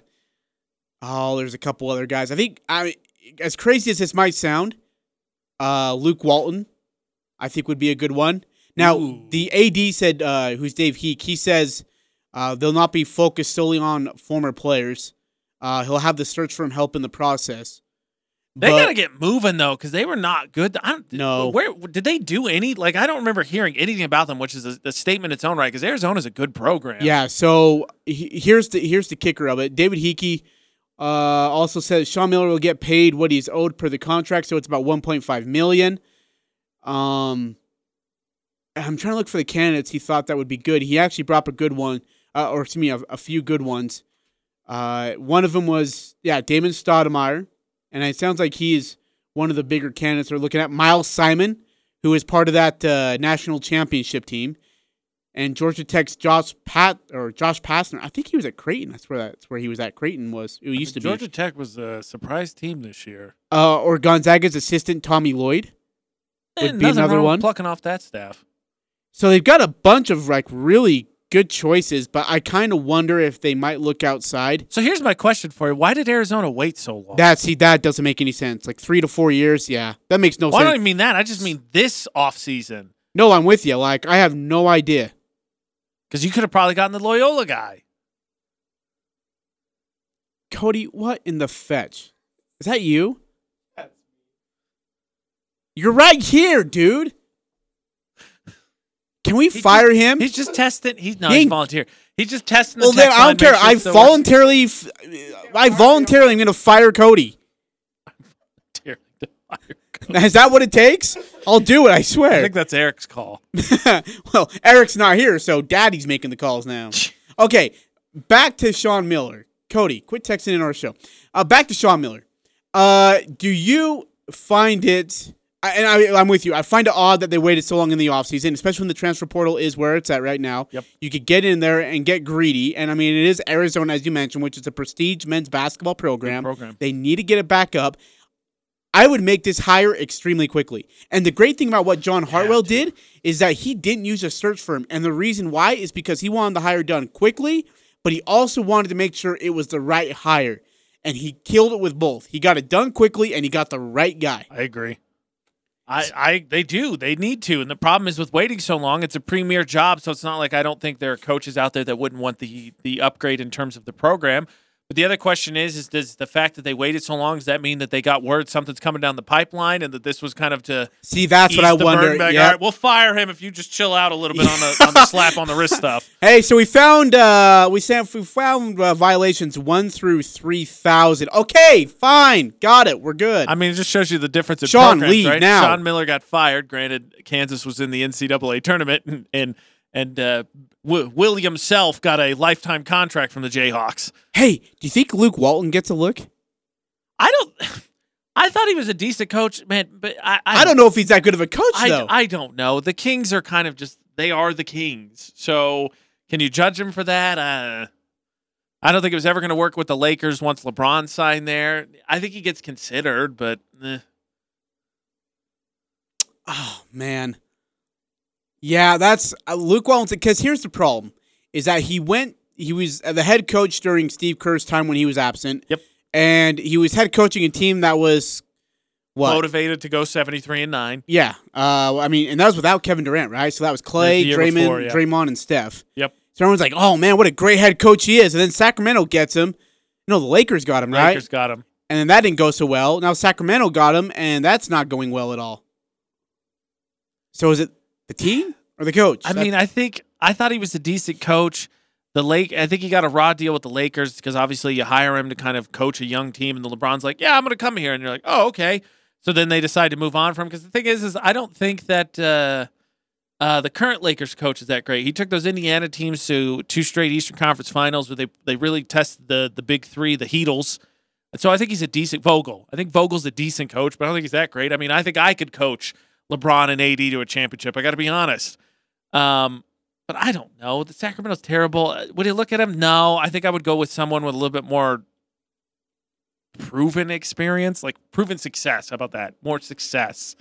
oh, there's a couple other guys. I think, I, as crazy as this might sound, uh, Luke Walton, I think, would be a good one. Now, Ooh. The A D said, uh, who's Dave Heek, he says uh, they'll not be focused solely on former players. Uh, he'll have the search firm help in the process. They got to get moving, though, because they were not good. I don't, no. Where, did they do any? Like, I don't remember hearing anything about them, which is a, a statement in its own right, because Arizona's a good program. Yeah, so he, here's the here's the kicker of it. David Hickey uh, also says Sean Miller will get paid what he's owed per the contract, so it's about one point five million dollars. Um, I'm trying to look for the candidates he thought that would be good. He actually brought up a good one, uh, or excuse me, a, a few good ones. Uh, one of them was, yeah, Damon Stoudemire. And it sounds like he's one of the bigger candidates we're looking at. Miles Simon, who is part of that uh, national championship team, and Georgia Tech's Josh Pat or Josh Pastner. I think he was at Creighton. That's where that's where he was at. Creighton was. It used to be. Georgia Tech was a surprise team this year. Uh, or Gonzaga's assistant Tommy Lloyd would and be another one. Plucking off that staff. So they've got a bunch of like really good choices, but I kind of wonder if they might look outside. So here's my question for you. Why did Arizona wait so long? That, see, that doesn't make any sense. Like three to four years, yeah. That makes no well, sense. I don't mean that. I just mean this offseason. No, I'm with you. Like, I have no idea. Because you could have probably gotten the Loyola guy. Cody, what in the fetch? Is that you? Yes. You're right here, dude. Can we he fire just, him? He's just testing. He's not. He he's volunteer. He's just testing. The well, text then, I don't care. I so voluntarily. F- I voluntarily am going to fire Cody. I'm volunteering to fire Cody. Is that what it takes? I'll do it. I swear. I think that's Eric's call. Well, Eric's not here, so Daddy's making the calls now. Okay, back to Sean Miller. Cody, quit texting in our show. Uh, back to Sean Miller. Uh, do you find it? And I, I'm with you. I find it odd that they waited so long in the offseason, especially when the transfer portal is where it's at right now. Yep. You could get in there and get greedy. And, I mean, it is Arizona, as you mentioned, which is a prestige men's basketball program. program. They need to get it back up. I would make this hire extremely quickly. And the great thing about what John Hartwell yeah, did is that he didn't use a search firm. And the reason why is because he wanted the hire done quickly, but he also wanted to make sure it was the right hire. And he killed it with both. He got it done quickly, and he got the right guy. I agree. I, I, they do. They need to. And the problem is with waiting so long, it's a premier job, so it's not like I don't think there are coaches out there that wouldn't want the the upgrade in terms of the program. But the other question is, is does the fact that they waited so long, does that mean that they got word something's coming down the pipeline and that this was kind of to see, that's what I wonder. Yep. All right, we'll fire him if you just chill out a little bit on the, on the slap on the wrist stuff. Hey, so we found uh, we found uh, violations one through three thousand. Okay, fine. Got it. We're good. I mean, it just shows you the difference in Sean programs, Lee, right? Now. Sean Miller got fired. Granted, Kansas was in the N C double A tournament, and and, and uh, w- William Self got a lifetime contract from the Jayhawks. Hey, do you think Luke Walton gets a look? I don't. I thought he was a decent coach, man. But I, I, I don't know if he's that good of a coach, I, though. I don't know. The Kings are kind of just, they are the Kings. So can you judge him for that? Uh, I don't think it was ever going to work with the Lakers once LeBron signed there. I think he gets considered, but. Eh. Oh, man. Yeah, that's uh, Luke Walton. Because here's the problem is that he went. He was the head coach during Steve Kerr's time when he was absent. Yep. And he was head coaching a team that was what? Motivated to go seventy-three and nine. Yeah. Uh, I mean, and that was without Kevin Durant, right? So that was Clay, Draymond, before, yeah. Draymond, and Steph. Yep. So everyone's like, oh, man, what a great head coach he is. And then Sacramento gets him, No, the Lakers got him, right? Lakers got him. And then that didn't go so well. Now Sacramento got him, and that's not going well at all. So is it the team or the coach? I that- mean, I think I thought he was a decent coach. The Lake, I think he got a raw deal with the Lakers because obviously you hire him to kind of coach a young team, and the LeBron's like, yeah, I'm going to come here. And you're like, oh, okay. So then they decide to move on from him because the thing is, is I don't think that uh, uh, the current Lakers coach is that great. He took those Indiana teams to two straight Eastern Conference finals where they, they really tested the, the big three, the Heatles. And so I think he's a decent Vogel. I think Vogel's a decent coach, but I don't think he's that great. I mean, I think I could coach LeBron and A D to a championship. I got to be honest. Um, But I don't know. The Sacramento's terrible. Would you look at him? No. I think I would go with someone with a little bit more proven experience, like proven success. How about that? More success.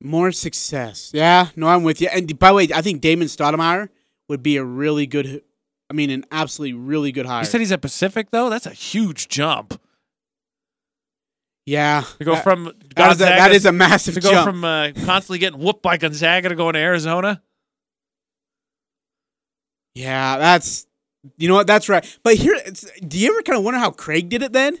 More success. Yeah. No, I'm with you. And by the way, I think Damon Stoudemire would be a really good, I mean, an absolutely really good hire. You said he's at Pacific, though? That's a huge jump. Yeah. To go that, from Gonzaga, that, is a, that is a massive to jump. To go from uh, constantly getting whooped by Gonzaga to going to Arizona. Yeah, that's, you know what, that's right. But here, it's, do you ever kind of wonder how Craig did it then?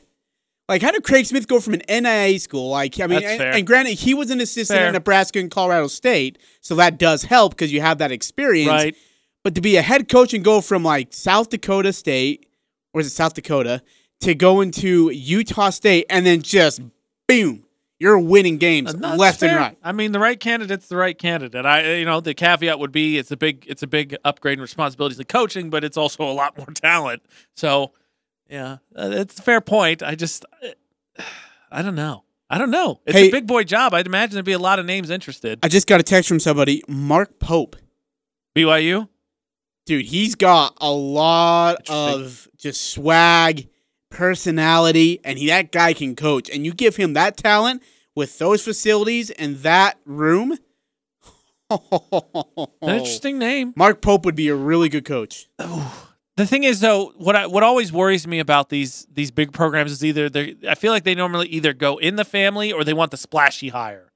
Like, how did Craig Smith go from an N I A school? Like, I mean, and, and granted, he was an assistant fair. at Nebraska and Colorado State, so that does help because you have that experience. Right. But to be a head coach and go from, like, South Dakota State, or is it South Dakota, to going to Utah State and then just, boom, you're winning games no, left fair. and right. I mean, the right candidate's the right candidate. I, you know, the caveat would be it's a big, it's a big upgrade in responsibilities to coaching, but it's also a lot more talent. So, yeah, it's a fair point. I just, I don't know. I don't know. It's hey, a big boy job. I'd imagine there'd be a lot of names interested. I just got a text from somebody, Mark Pope, B Y U, dude. He's got a lot of just swag, personality, and he, that guy can coach. And you give him that talent with those facilities and that room. Oh. An interesting name. Mark Pope would be a really good coach. Oh. The thing is, though, what I, what always worries me about these these big programs is either they I feel like they normally either go in the family or they want the splashy hire.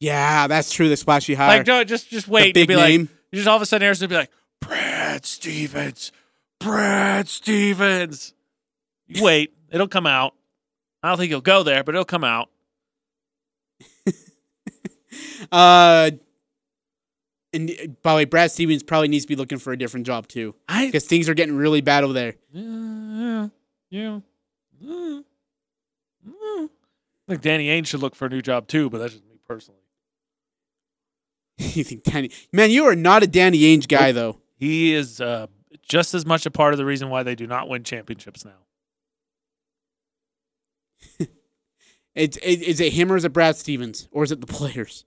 Yeah, that's true. The splashy hire. Like, no, just just wait. The big be name. Like, just all of a sudden, Arizona would be like, Brad Stevens, Brad Stevens. Wait, it'll come out. I don't think he'll go there, but it'll come out. uh, and by the way, Brad Stevens probably needs to be looking for a different job too, because things are getting really bad over there. Yeah, yeah. yeah. I think Danny Ainge should look for a new job too, but that's just me personally. You think Danny? Man, you are not a Danny Ainge guy, though. He is uh, just as much a part of the reason why they do not win championships now. It's it, is it him or is it Brad Stevens or is it the players?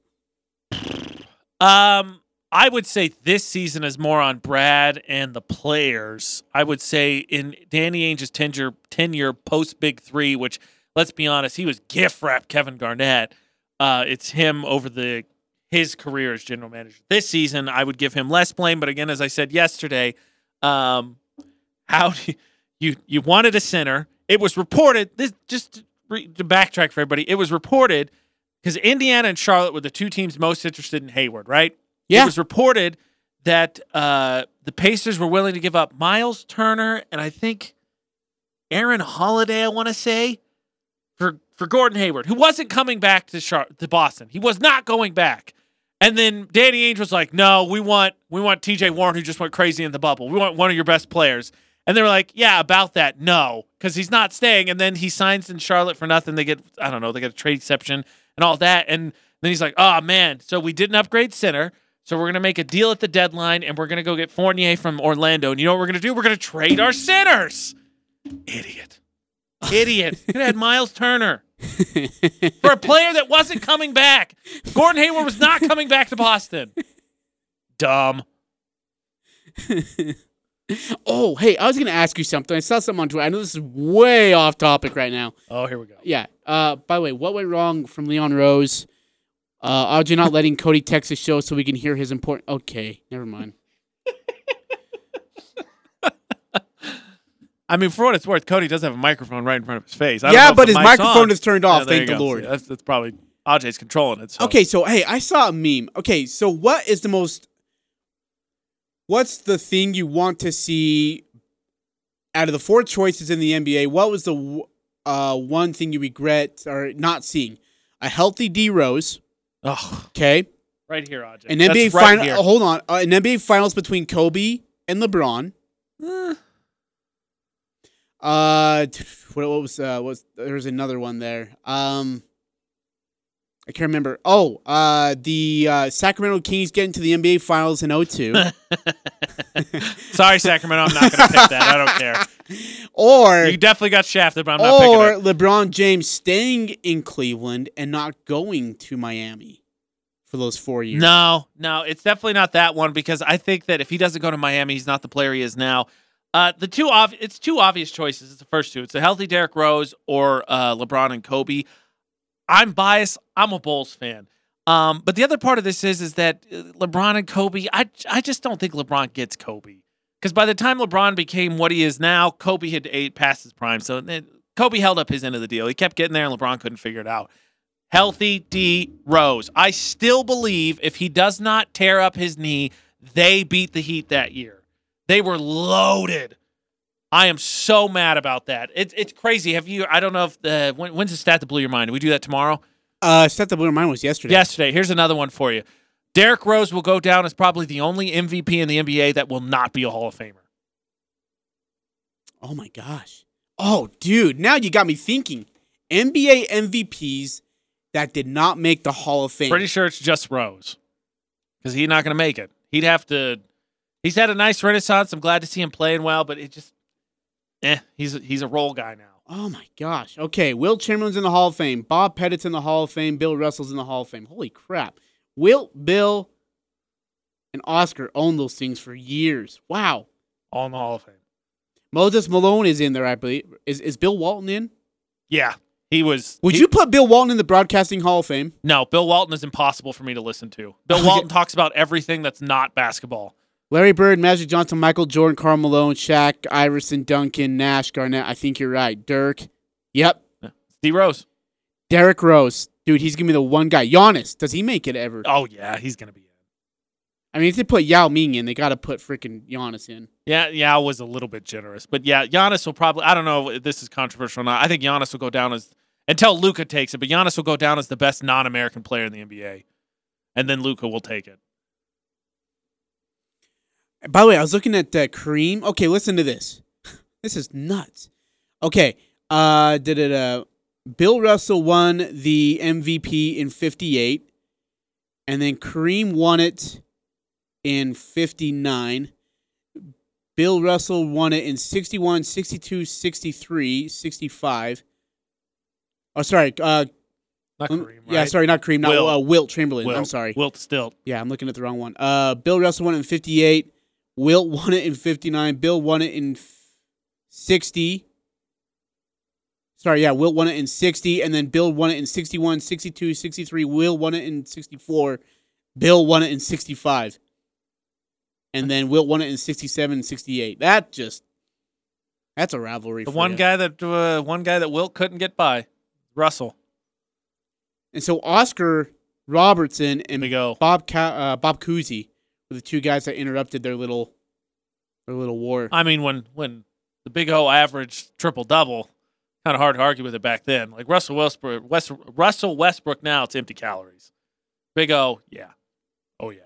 Um, I would say this season is more on Brad and the players. I would say in Danny Ainge's tenure tenure post Big Three, which let's be honest, he was gift wrapped Kevin Garnett. Uh, it's him over the his career as general manager. This season, I would give him less blame, but again, as I said yesterday, um, how do you, you you wanted a center? It was reported this just. To backtrack for everybody, it was reported because Indiana and Charlotte were the two teams most interested in Hayward, right? Yeah. It was reported that uh, the Pacers were willing to give up Miles Turner and I think Aaron Holiday, I want to say, for for Gordon Hayward, who wasn't coming back to Char- to Boston. He was not going back. And then Danny Ainge was like, "No, we want we want T J Warren, who just went crazy in the bubble. We want one of your best players." And they were like, yeah, about that, no, because he's not staying. And then he signs in Charlotte for nothing. They get, I don't know, they get a trade exception and all that. And then he's like, oh, man, so we didn't upgrade center, so we're going to make a deal at the deadline, and we're going to go get Fournier from Orlando. And you know what we're going to do? We're going to trade our centers. Idiot. Idiot. Could have had Miles Turner for a player that wasn't coming back. Gordon Hayward was not coming back to Boston. Dumb. Oh, hey, I was going to ask you something. I saw something on Twitter. I know this is way off topic right now. Oh, here we go. Yeah. Uh, by the way, what went wrong from Leon Rose? Uh, R J not letting Cody Texas show so we can hear his important... Okay, never mind. I mean, for what it's worth, Cody does have a microphone right in front of his face. I don't yeah, know but his microphone on. is turned off, yeah, thank the Lord. See, that's, that's probably... R J's controlling it. So. Okay, so, hey, I saw a meme. Okay, so what is the most... What's the thing you want to see out of the four choices in the N B A, what was the uh, one thing you regret or not seeing? A healthy D Rose. Oh, okay. Right here, Ajay. An N B A That's final. Right oh, hold on. Uh, an N B A finals between Kobe and LeBron. Eh. Uh, what, what was uh, what was there was another one there. Um, I can't remember. Oh, uh, the uh, Sacramento Kings getting to the N B A Finals in oh two. Sorry, Sacramento, I'm not going to pick that. I don't care. Or you definitely got shafted, but I'm not picking it. Or LeBron James staying in Cleveland and not going to Miami for those four years. No, no, it's definitely not that one because I think that if he doesn't go to Miami, he's not the player he is now. Uh, the two ob- it's two obvious choices. It's the first two. It's a healthy Derrick Rose or uh, LeBron and Kobe. I'm biased. I'm a Bulls fan. Um, but the other part of this is is that LeBron and Kobe, I, I just don't think LeBron gets Kobe. Because by the time LeBron became what he is now, Kobe had eight past his prime. So it, Kobe held up his end of the deal. He kept getting there, and LeBron couldn't figure it out. Healthy D. Rose. I still believe if he does not tear up his knee, they beat the Heat that year. They were loaded. I am so mad about that. It's it's crazy. Have you? I don't know if the when, when's the stat that blew your mind? Did we do that tomorrow? Uh, stat that blew your mind was yesterday. Yesterday. Here's another one for you. Derrick Rose will go down as probably the only M V P in the N B A that will not be a Hall of Famer. Oh my gosh. Oh, dude. Now you got me thinking. N B A M V Ps that did not make the Hall of Fame. Pretty sure it's just Rose because he's not going to make it. He'd have to. He's had a nice renaissance. I'm glad to see him playing well, but it just. Eh, he's a, he's a role guy now. Oh, my gosh. Okay, Wilt Chamberlain's in the Hall of Fame. Bob Pettit's in the Hall of Fame. Bill Russell's in the Hall of Fame. Holy crap. Wilt, Bill, and Oscar owned those things for years. Wow. All in the Hall of Fame. Moses Malone is in there, I believe. Is is Bill Walton in? Yeah, he was. Would he, you put Bill Walton in the Broadcasting Hall of Fame? No, Bill Walton is impossible for me to listen to. Bill Walton talks about everything that's not basketball. Larry Bird, Magic Johnson, Michael Jordan, Karl Malone, Shaq, Iverson, Duncan, Nash, Garnett. I think you're right. Dirk. Yep. D. Rose. Derrick Rose. Dude, he's going to be the one guy. Giannis. Does he make it ever? Oh, yeah. He's going to be in. I mean, if they put Yao Ming in, they got to put freaking Giannis in. Yeah, Yao was a little bit generous. But, yeah, Giannis will probably – I don't know if this is controversial or not. I think Giannis will go down as – until Luka takes it, but Giannis will go down as the best non-American player in the N B A. And then Luka will take it. By the way, I was looking at uh, Kareem. Okay, listen to this. This is nuts. Okay, uh, da, da, da. Bill Russell won the M V P in fifty-eight, and then Kareem won it in fifty-nine. Bill Russell won it in sixty-one, sixty-two, sixty-three, sixty-five. Oh, sorry. Uh, Not Kareem, right? Yeah, sorry, not Kareem. Not Wilt, uh, Wilt Chamberlain. Wilt. I'm sorry. Wilt Stilt. Yeah, I'm looking at the wrong one. Uh, Bill Russell won it in fifty-eight. Wilt won it in fifty-nine. Bill won it in sixty. Sorry, yeah, Wilt won it in sixty, and then Bill won it in sixty-one, sixty-two, sixty-three. Will won it in sixty-four. Bill won it in sixty-five. And then Wilt won it in sixty-seven and sixty-eight. That just, that's a rivalry. The for one you. guy that uh, one guy that Wilt couldn't get by, Russell. And so Oscar Robertson and go. Bob Ca- uh, Bob Cousy. The two guys that interrupted their little, their little war. I mean, when when the Big O averaged triple double, kind of hard to argue with it back then. Like Russell Westbrook, West, Russell Westbrook now it's empty calories. Big O, yeah, oh yeah.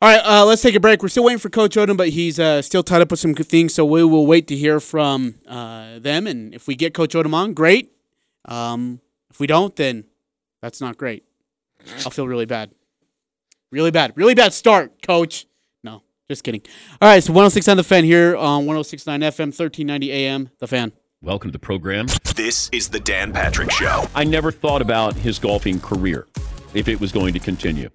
All right, uh, let's take a break. We're still waiting for Coach Odom, but he's uh, still tied up with some good things, so we will wait to hear from uh, them. And if we get Coach Odom on, great. Um, if we don't, then that's not great. I'll feel really bad. Really bad. Really bad start, Coach. No, just kidding. All right, so one oh six on The Fan here on one oh six point nine F M, thirteen ninety A M, The Fan. Welcome to the program. This is The Dan Patrick Show. I never thought about his golfing career, if it was going to continue.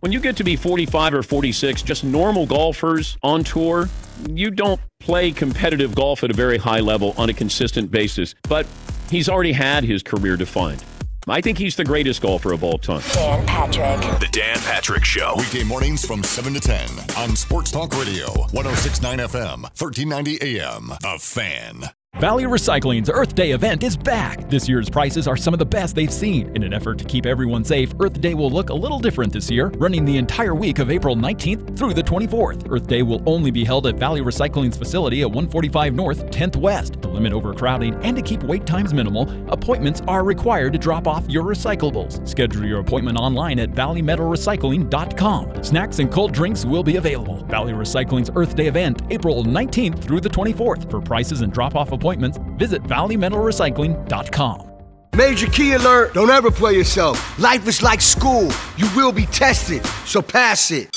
When you get to be forty-five or forty-six, just normal golfers on tour, you don't play competitive golf at a very high level on a consistent basis. But he's already had his career defined. I think he's the greatest golfer of all time. Dan Patrick. The Dan Patrick Show. Weekday mornings from seven to ten on Sports Talk Radio, one oh six point nine F M, thirteen ninety A M. A Fan. Valley Recycling's Earth Day event is back. This year's prices are some of the best they've seen. In an effort to keep everyone safe, Earth Day will look a little different this year, running the entire week of April nineteenth through the twenty-fourth. Earth Day will only be held at Valley Recycling's facility at one forty-five North, tenth West. To limit overcrowding and to keep wait times minimal, appointments are required to drop off your recyclables. Schedule your appointment online at valley metal recycling dot com. Snacks and cold drinks will be available. Valley Recycling's Earth Day event, April nineteenth through the twenty-fourth. For prices and drop-off appointments, appointments, visit valley metal recycling dot com. Major key alert. Don't ever play yourself. Life is like school. You will be tested, so pass it.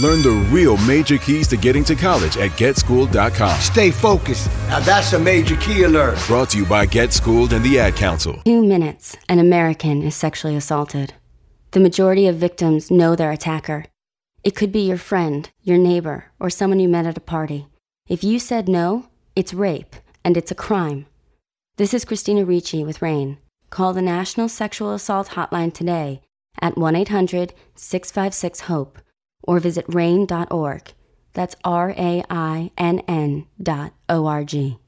Learn the real major keys to getting to college at get schooled dot com. Stay focused. Now that's a major key alert. Brought to you by Get Schooled and the Ad Council. Two minutes, an American is sexually assaulted. The majority of victims know their attacker. It could be your friend, your neighbor, or someone you met at a party. If you said no, it's rape. And it's a crime. This is Christina Ricci with RAIN. Call the National Sexual Assault Hotline today at one eight hundred six five six HOPE or visit rain dot org. That's R A I N N dot O R G.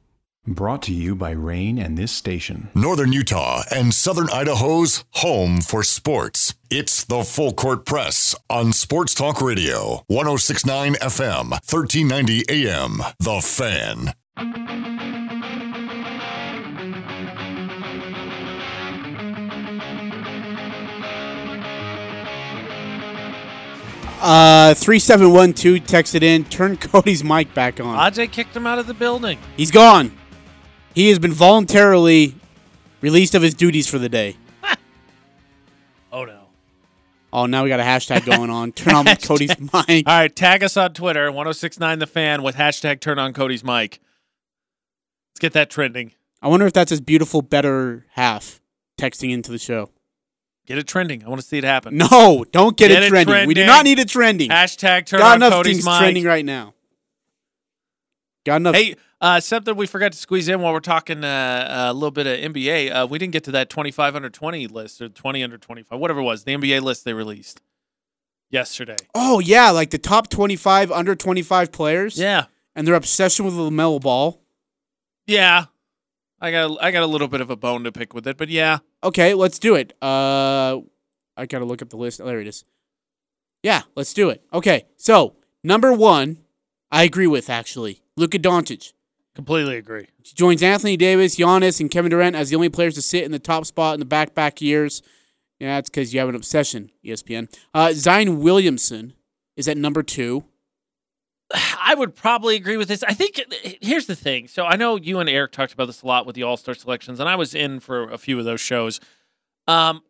Brought to you by RAIN and this station. Northern Utah and Southern Idaho's home for sports. It's the Full Court Press on Sports Talk Radio. one oh six point nine F M, thirteen ninety A M. The Fan. Uh, three seven one two texted in, turn Cody's mic back on. Ajay kicked him out of the building. He's gone. He has been voluntarily released of his duties for the day. Oh, no. Oh, now we got a hashtag going on. Turn on Cody's mic. All right, tag us on Twitter, one oh six point nine The Fan, with hashtag turn on Cody's mic. Let's get that trending. I wonder if that's his beautiful better half texting into the show. Get it trending. I want to see it happen. No, don't get, get it, trending. it trending. We do not need it trending. Hashtag turn Got on enough Cody's things mic. Trending right now. Got enough. Hey, uh, something we forgot to squeeze in while we're talking uh, a little bit of N B A. Uh, we didn't get to that twenty-five under twenty list or twenty under twenty-five, whatever it was, the N B A list they released yesterday. Oh, yeah, like the top twenty-five under twenty-five players. Yeah. And their obsession with LaMelo Ball. Yeah. I got a, I got a little bit of a bone to pick with it, but yeah. Okay, let's do it. Uh, I got to look up the list. Oh, there it is. Yeah, let's do it. Okay, so number one, I agree with, actually, Luka Doncic. Completely agree. Joins Anthony Davis, Giannis, and Kevin Durant as the only players to sit in the top spot in the back-to-back years. Yeah, that's because you have an obsession, E S P N. Uh, Zion Williamson is at number two. I would probably agree with this. I think here's the thing. So I know you and Eric talked about this a lot with the All-Star selections, and I was in for a few of those shows. Um,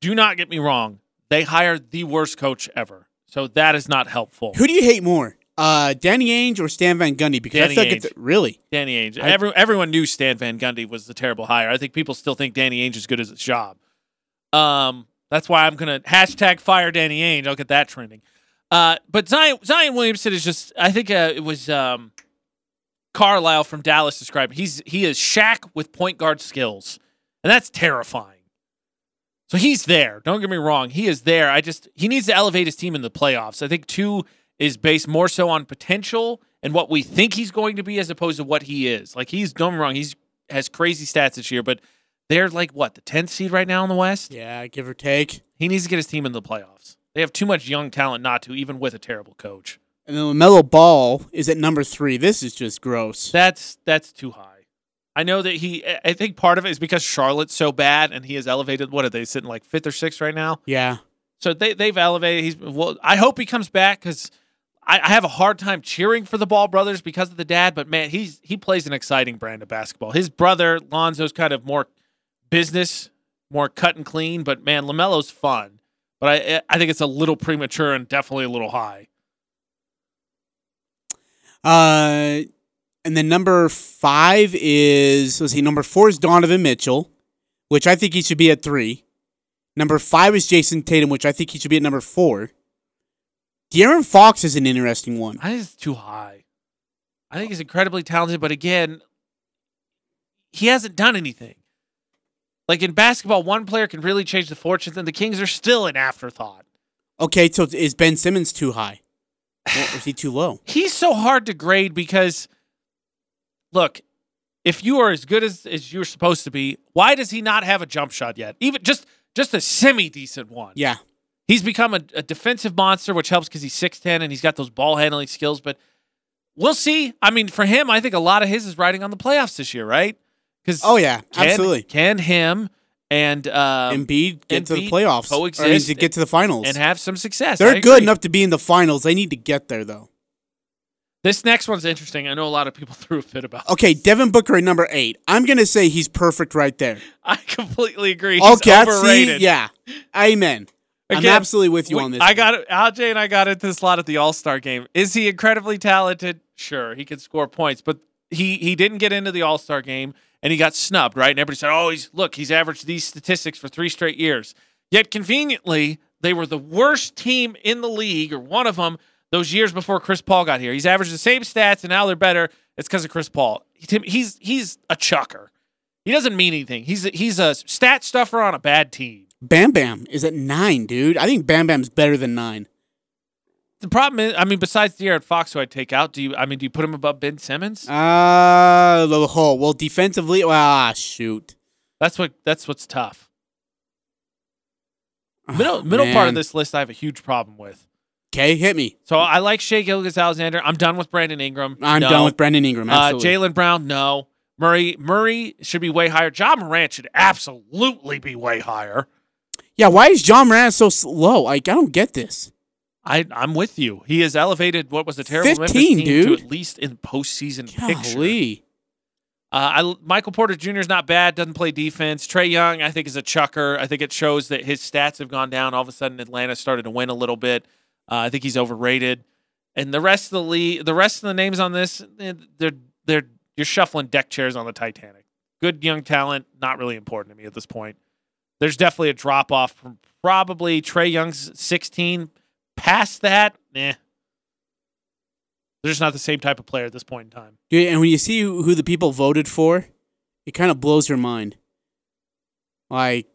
do not get me wrong. They hired the worst coach ever, so that is not helpful. Who do you hate more, uh, Danny Ainge or Stan Van Gundy? Because Danny I think it's really Danny Ainge. I, Every, everyone knew Stan Van Gundy was the terrible hire. I think people still think Danny Ainge is good as his job. Um, that's why I'm gonna hashtag fire Danny Ainge. I'll get that trending. Uh, but Zion, Zion Williamson is just, I think uh, it was um, Carlisle from Dallas described, he's he is Shaq with point guard skills, and that's terrifying. So he's there. Don't get me wrong. He is there. I just He needs to elevate his team in the playoffs. I think two is based more so on potential and what we think he's going to be as opposed to what he is. Like, he's, don't get me wrong, he's has crazy stats this year, but they're like, what, the tenth seed right now in the West? Yeah, give or take. He needs to get his team in the playoffs. They have too much young talent not to, even with a terrible coach. And then LaMelo Ball is at number three. This is just gross. That's that's too high. I know that he, I think part of it is because Charlotte's so bad and he has elevated, what are they, sitting like fifth or sixth right now? Yeah. So they, they've elevated. He's well. I hope he comes back because I, I have a hard time cheering for the Ball brothers because of the dad, but man, he's he plays an exciting brand of basketball. His brother, Lonzo's kind of more business, more cut and clean, but man, LaMelo's fun. But I I think it's a little premature and definitely a little high. Uh, and then number five is, let's see, number four is Donovan Mitchell, which I think he should be at three. Number five is Jason Tatum, which I think he should be at number four. De'Aaron Fox is an interesting one. I think it's too high. I think he's incredibly talented, but again, he hasn't done anything. Like, in basketball, one player can really change the fortunes, and the Kings are still an afterthought. Okay, so is Ben Simmons too high? Or is he too low? He's so hard to grade because, look, if you are as good as, as you're supposed to be, why does he not have a jump shot yet? Even just just a semi-decent one. Yeah. He's become a, a defensive monster, which helps because he's six ten and he's got those ball handling skills. But we'll see. I mean, for him, I think a lot of his is riding on the playoffs this year, right? Because oh, yeah, can, absolutely. Can him and um, Embiid get Embiid to the playoffs coexist I mean, to get to the finals and have some success. They're good enough to be in the finals. They need to get there, though. This next one's interesting. I know a lot of people threw a fit about it. Okay, Devin Booker at number eight. I'm going to say he's perfect right there. I completely agree. He's okay, overrated. See, yeah. Amen. Again, I'm absolutely with you we, on this. I got it. Al-J and I got into this lot at the All-Star game. Is he incredibly talented? Sure, he can score points, but he he didn't get into the All-Star game, and he got snubbed, right? And everybody said, oh, he's look, he's averaged these statistics for three straight years. Yet, conveniently, they were the worst team in the league, or one of them, those years before Chris Paul got here. He's averaged the same stats, and now they're better. It's because of Chris Paul. He, he's he's a chucker. He doesn't mean anything. He's he's a stat stuffer on a bad team. Bam Bam is at nine, dude. I think Bam Bam's better than nine. The problem is, I mean, besides De'Aaron Fox, who I take out, do you? I mean, do you put him above Ben Simmons? Uh, the whole well, defensively, ah, shoot, that's what that's what's tough. Middle oh, middle man. part of this list, I have a huge problem with. Okay, hit me. So I like Shai Gilgeous-Alexander. I'm done with Brandon Ingram. I'm no. done with Brandon Ingram. Absolutely. Uh, Jaylen Brown, no. Murray Murray should be way higher. Ja Morant should absolutely be way higher. Yeah, why is John Moran so slow? Like, I don't get this. I, I'm with you. He has elevated what was a terrible fifteen, Memphis team dude. to at least in postseason Golly. picture. Uh, I, Michael Porter Junior is not bad, doesn't play defense. Trae Young, I think, is a chucker. I think it shows that his stats have gone down. All of a sudden, Atlanta started to win a little bit. Uh, I think he's overrated. And the rest of the league, the rest of the names on this, they're they're you're shuffling deck chairs on the Titanic. Good young talent, not really important to me at this point. There's definitely a drop-off from probably Trae Young's sixteen. Past that, eh. They're just not the same type of player at this point in time. Yeah, and when you see who the people voted for, it kind of blows your mind. Like,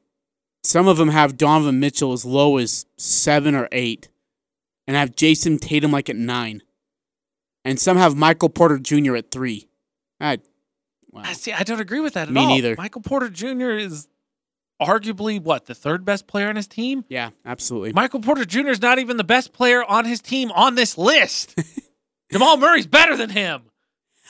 some of them have Donovan Mitchell as low as seven or eight, and have Jason Tatum like at nine. And some have Michael Porter Junior at three. I, wow. See, I don't agree with that at Me all. Me neither. Michael Porter Junior is... arguably, what, the third best player on his team? Yeah, absolutely. Michael Porter Junior is not even the best player on his team on this list. Jamal Murray's better than him.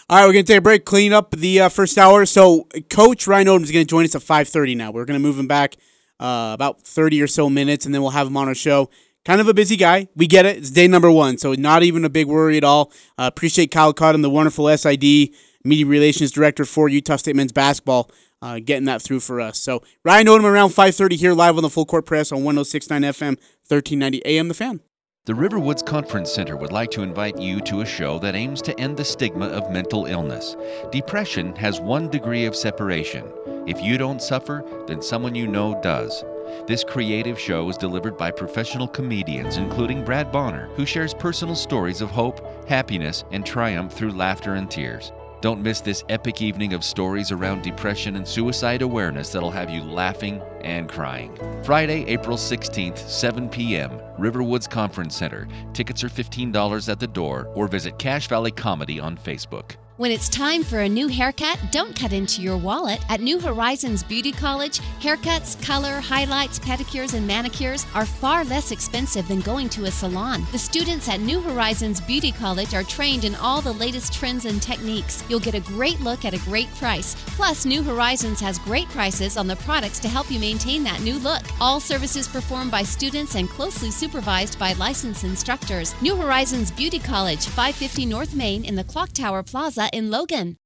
All right, we're going to take a break, clean up the uh, first hour. So Coach Ryan Odom is going to join us at five thirty now. We're going to move him back uh, about thirty or so minutes, and then we'll have him on our show. Kind of a busy guy. We get it. It's day number one, so not even a big worry at all. Uh, appreciate Kyle Cotton, the wonderful S I D, Media Relations Director for Utah State Men's Basketball. Uh, getting that through for us. So Ryan Odom around five thirty here live on the Full Court Press on one oh six point nine F M, thirteen ninety A M, The Fan. The Riverwoods Conference Center would like to invite you to a show that aims to end the stigma of mental illness. Depression has one degree of separation. If you don't suffer, then someone you know does. This creative show is delivered by professional comedians, including Brad Bonner, who shares personal stories of hope, happiness, and triumph through laughter and tears. Don't miss this epic evening of stories around depression and suicide awareness that'll have you laughing and crying. Friday, April sixteenth, seven p.m., Riverwoods Conference Center. Tickets are fifteen dollars at the door, or visit Cache Valley Comedy on Facebook. When it's time for a new haircut, don't cut into your wallet. At New Horizons Beauty College, haircuts, color, highlights, pedicures, and manicures are far less expensive than going to a salon. The students at New Horizons Beauty College are trained in all the latest trends and techniques. You'll get a great look at a great price. Plus, New Horizons has great prices on the products to help you maintain that new look. All services performed by students and closely supervised by licensed instructors. New Horizons Beauty College, five fifty North Main in the Clock Tower Plaza in Logan.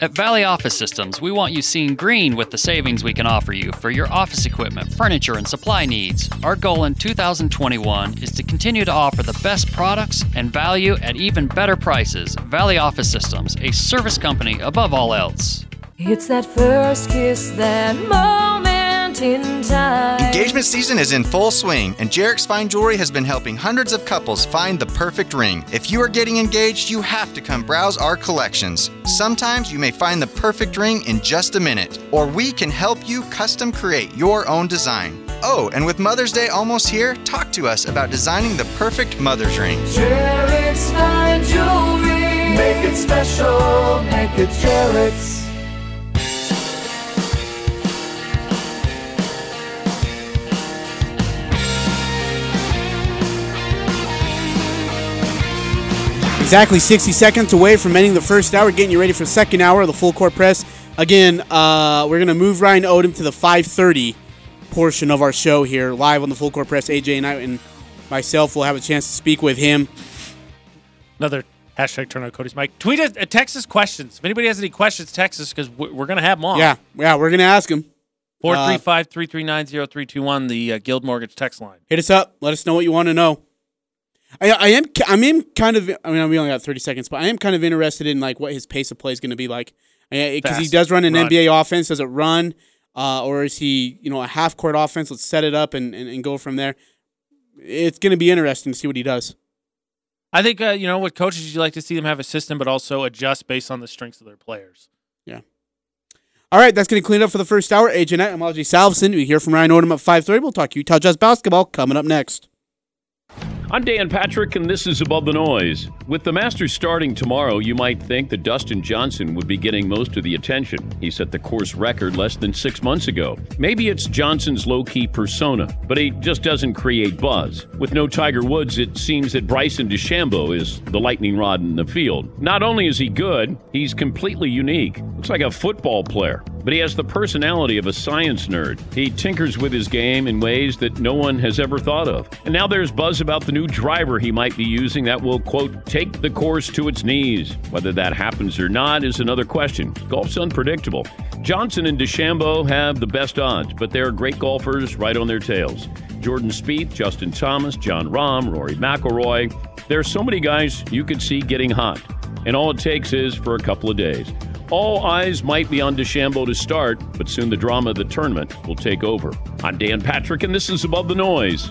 At Valley Office Systems, we want you seeing green with the savings we can offer you for your office equipment, furniture, and supply needs. Our goal in two thousand twenty-one is to continue to offer the best products and value at even better prices. Valley Office Systems, a service company above all else. It's that first kiss, that moment in time. Engagement season is in full swing, and Jarek's Fine Jewelry has been helping hundreds of couples find the perfect ring. If you are getting engaged, you have to come browse our collections. Sometimes you may find the perfect ring in just a minute, or we can help you custom create your own design. Oh, and with Mother's Day almost here, talk to us about designing the perfect mother's ring. Jarek's Fine Jewelry. Make it special. Make it Jarek's. Exactly sixty seconds away from ending the first hour, getting you ready for the second hour of the Full Court Press. Again, uh, we're going to move Ryan Odom to the five thirty portion of our show here, live on the Full Court Press. A J and I and myself will have a chance to speak with him. Another hashtag turn on Cody's mic. Tweet us, uh, text us questions. If anybody has any questions, text us because we're going to have them on. Yeah, yeah, we're going to ask them. four three five, three three nine, zero three two one, the uh, Guild Mortgage text line. Hit us up. Let us know what you want to know. I, I am I'm in kind of, I mean, we only got thirty seconds, but I am kind of interested in, like, what his pace of play is going to be like. Because he does run an run. N B A offense. Does it run? Uh, or is he, you know, a half-court offense? Let's set it up and, and, and go from there. It's going to be interesting to see what he does. I think, uh, you know, with coaches, you like to see them have a system, but also adjust based on the strengths of their players. Yeah. All right, that's going to clean it up for the first hour. A J Knight, I'm L J Salveson. We hear from Ryan Odom at five thirty. We'll talk Utah Jazz basketball coming up next. I'm Dan Patrick, and this is Above the Noise. With the Masters starting tomorrow, you might think that Dustin Johnson would be getting most of the attention. He set the course record less than six months ago. Maybe it's Johnson's low-key persona, but he just doesn't create buzz. With no Tiger Woods, it seems that Bryson DeChambeau is the lightning rod in the field. Not only is he good, he's completely unique. Looks like a football player, but he has the personality of a science nerd. He tinkers with his game in ways that no one has ever thought of. And now there's buzz about the new driver he might be using that will, quote, take the course to its knees. Whether that happens or not is another question. Golf's unpredictable. Johnson and DeChambeau have the best odds, but they're great golfers right on their tails. Jordan Spieth, Justin Thomas, John Rahm, Rory McIlroy. There are so many guys you could see getting hot, and all it takes is for a couple of days. All eyes might be on DeChambeau to start, but soon the drama of the tournament will take over. I'm Dan Patrick, and this is Above the Noise.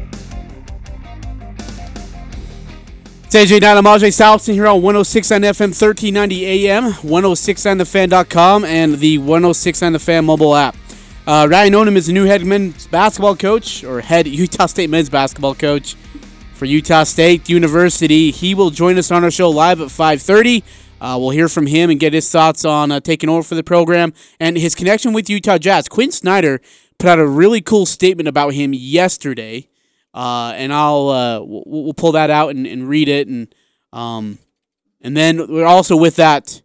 It's A J Knight, I'm A J Salveson here on one oh six point nine F M, thirteen ninety A M, one oh six nine the fan dot com, and the one oh six point nine The Fan mobile app. Uh, Ryan Odom is the new head men's basketball coach, or head Utah State men's basketball coach for Utah State University. He will join us on our show live at five thirty. Uh, we'll hear from him and get his thoughts on uh, taking over for the program and his connection with Utah Jazz. Quinn Snyder put out a really cool statement about him yesterday, uh, and I'll uh, w- we'll pull that out and, and read it, and um, and then we're also with that.